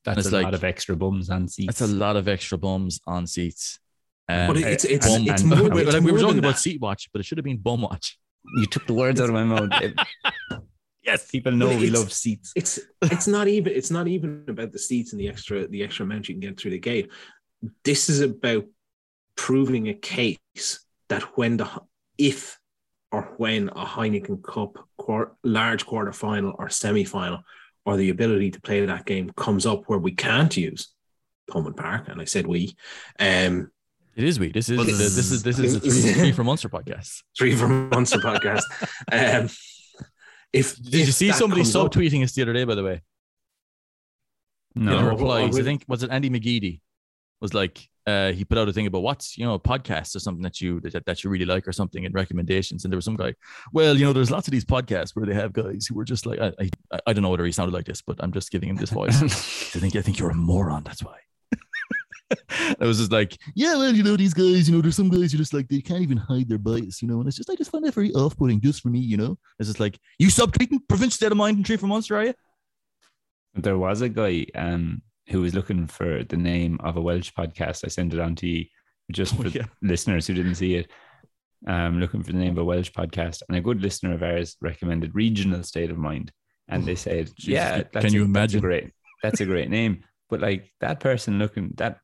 That's a lot of extra bums on seats. That's a lot of extra bums on seats. But it's more. We were talking about seat watch, but it should have been bum watch. You took the words out of my mouth. Yes, people know we love seats. It's not even about the seats and the extra amount you can get through the gate. This is about proving a case that if or when a Heineken Cup large quarter final or semi final or the ability to play that game comes up where we can't use Thomond Park, and I said we. It is we. This is three for Munster podcast. Three for Munster podcast. Did you see somebody subtweeting us the other day? By the way, no replies. I think was it Andy McGeady was like he put out a thing about what's a podcast or something that you really like or something and recommendations. And there was some guy. Well, there's lots of these podcasts where they have guys who were just like I don't know whether he sounded like this, but I'm just giving him this voice. I think you're a moron. That's why. I was just like, yeah, well, these guys, there's some guys who just like, they can't even hide their bias, and it's just, I just find that very off-putting just for me, It's just like, you subtweeting provincial state of mind and tree from Munster, are you? There was a guy who was looking for the name of a Welsh podcast. I sent it on to you just for listeners who didn't see it. Looking for the name of a Welsh podcast. And a good listener of ours recommended Regional State of Mind. And they said, can you imagine? That's a great name. But like that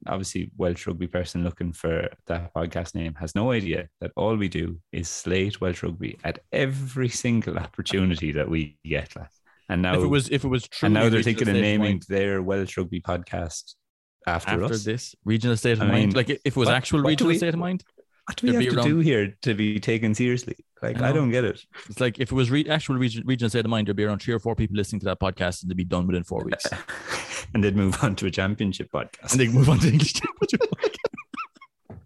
obviously Welsh rugby person looking for that podcast name has no idea that all we do is slate Welsh rugby at every single opportunity that we get. And now if it was true, and now they're thinking of naming their Welsh rugby podcast after us. This Regional State of Mind. Like if it was actual Regional State of Mind, what do we have to do here to be taken seriously? Like I don't get it. It's like if it was actual Regional State of Mind, there'd be around 3 or 4 people listening to that podcast, and they'd be done within 4 weeks. And they'd move on to a championship podcast. And they'd move on to English championship podcast.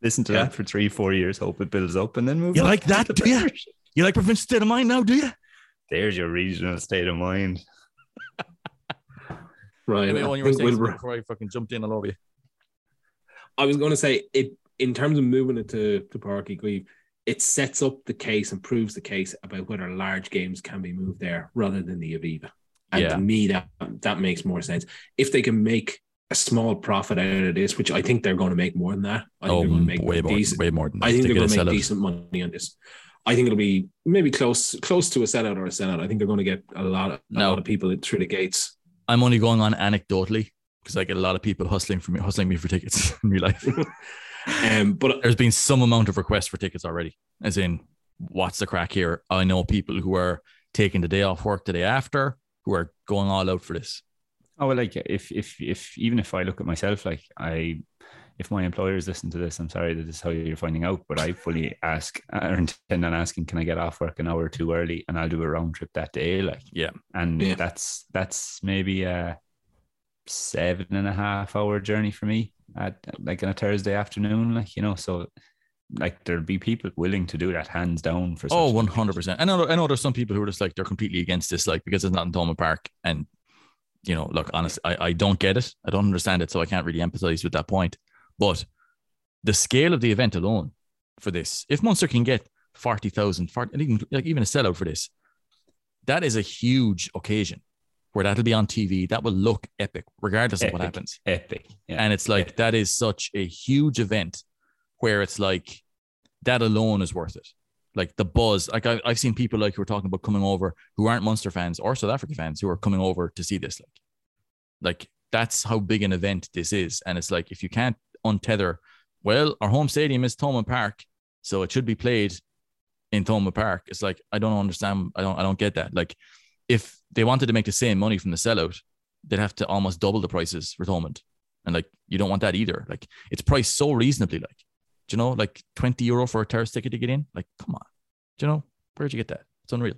Listen to that for 3-4 years, hope it builds up, and then move on. You like that, do you? You like provincial state of mind now, do you? There's your regional state of mind. Right. Anyway, when you were saying before I fucking jumped in all over you. I was going to say, in terms of moving it to Páirc Uí Chaoimh, it sets up the case and proves the case about whether large games can be moved there rather than the Aviva. And to me, that makes more sense. If they can make a small profit out of this, which I think they're going to make more than that. I think they're going to make way more than that. I think they're going to make decent money on this. I think it'll be maybe close to a sellout or a sellout. I think they're going to get a lot of people through the gates. I'm only going on anecdotally because I get a lot of people hustling me for tickets in real life. But there's been some amount of requests for tickets already, as in, what's the crack here? I know people who are taking the day off work the day after who are going all out for this. Oh, well, like if even if I look at myself, like if my employers listen to this, I'm sorry that this is how you're finding out, but I fully ask or intend on asking, can I get off work an hour too early, and I'll do a round trip that day. Like, yeah, and yeah. that's maybe a 7.5 hour journey for me at on a Thursday afternoon, like, you know, so. Like there'll be people willing to do that, hands down. For 100%. I know there's some people who are just like they're completely against this, like because it's not in Thoma Park, and you know, look, honestly, I don't get it, I don't understand it, so I can't really empathize with that point. But the scale of the event alone for this, if Munster can get 40,000, and even a sellout for this, that is a huge occasion where that'll be on TV. That will look epic, regardless of what happens. Epic, yeah. And it's like that is such a huge event where it's like. That alone is worth it. Like the buzz, like I've seen people like who are talking about coming over who aren't Munster fans or South Africa fans who are coming over to see this. Like that's how big an event this is. And it's like, if you can't untether, well, our home stadium is Thoma Park, so it should be played in Thoma Park. It's like, I don't understand. I don't get that. Like if they wanted to make the same money from the sellout, they'd have to almost double the prices for Thomond. And like, you don't want that either. Like it's priced so reasonably, like, do you know, like €20 for a terrace ticket to get in? Like, come on. Do you know, where'd you get that? It's unreal.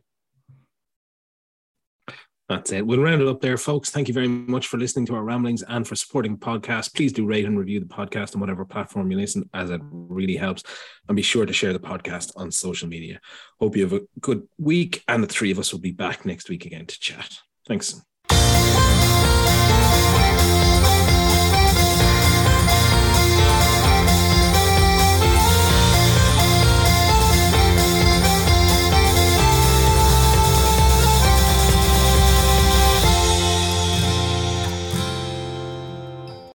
That's it. We'll round it up there, folks. Thank you very much for listening to our ramblings and for supporting podcasts. Please do rate and review the podcast on whatever platform you listen, as it really helps. And be sure to share the podcast on social media. Hope you have a good week. And the three of us will be back next week again to chat. Thanks.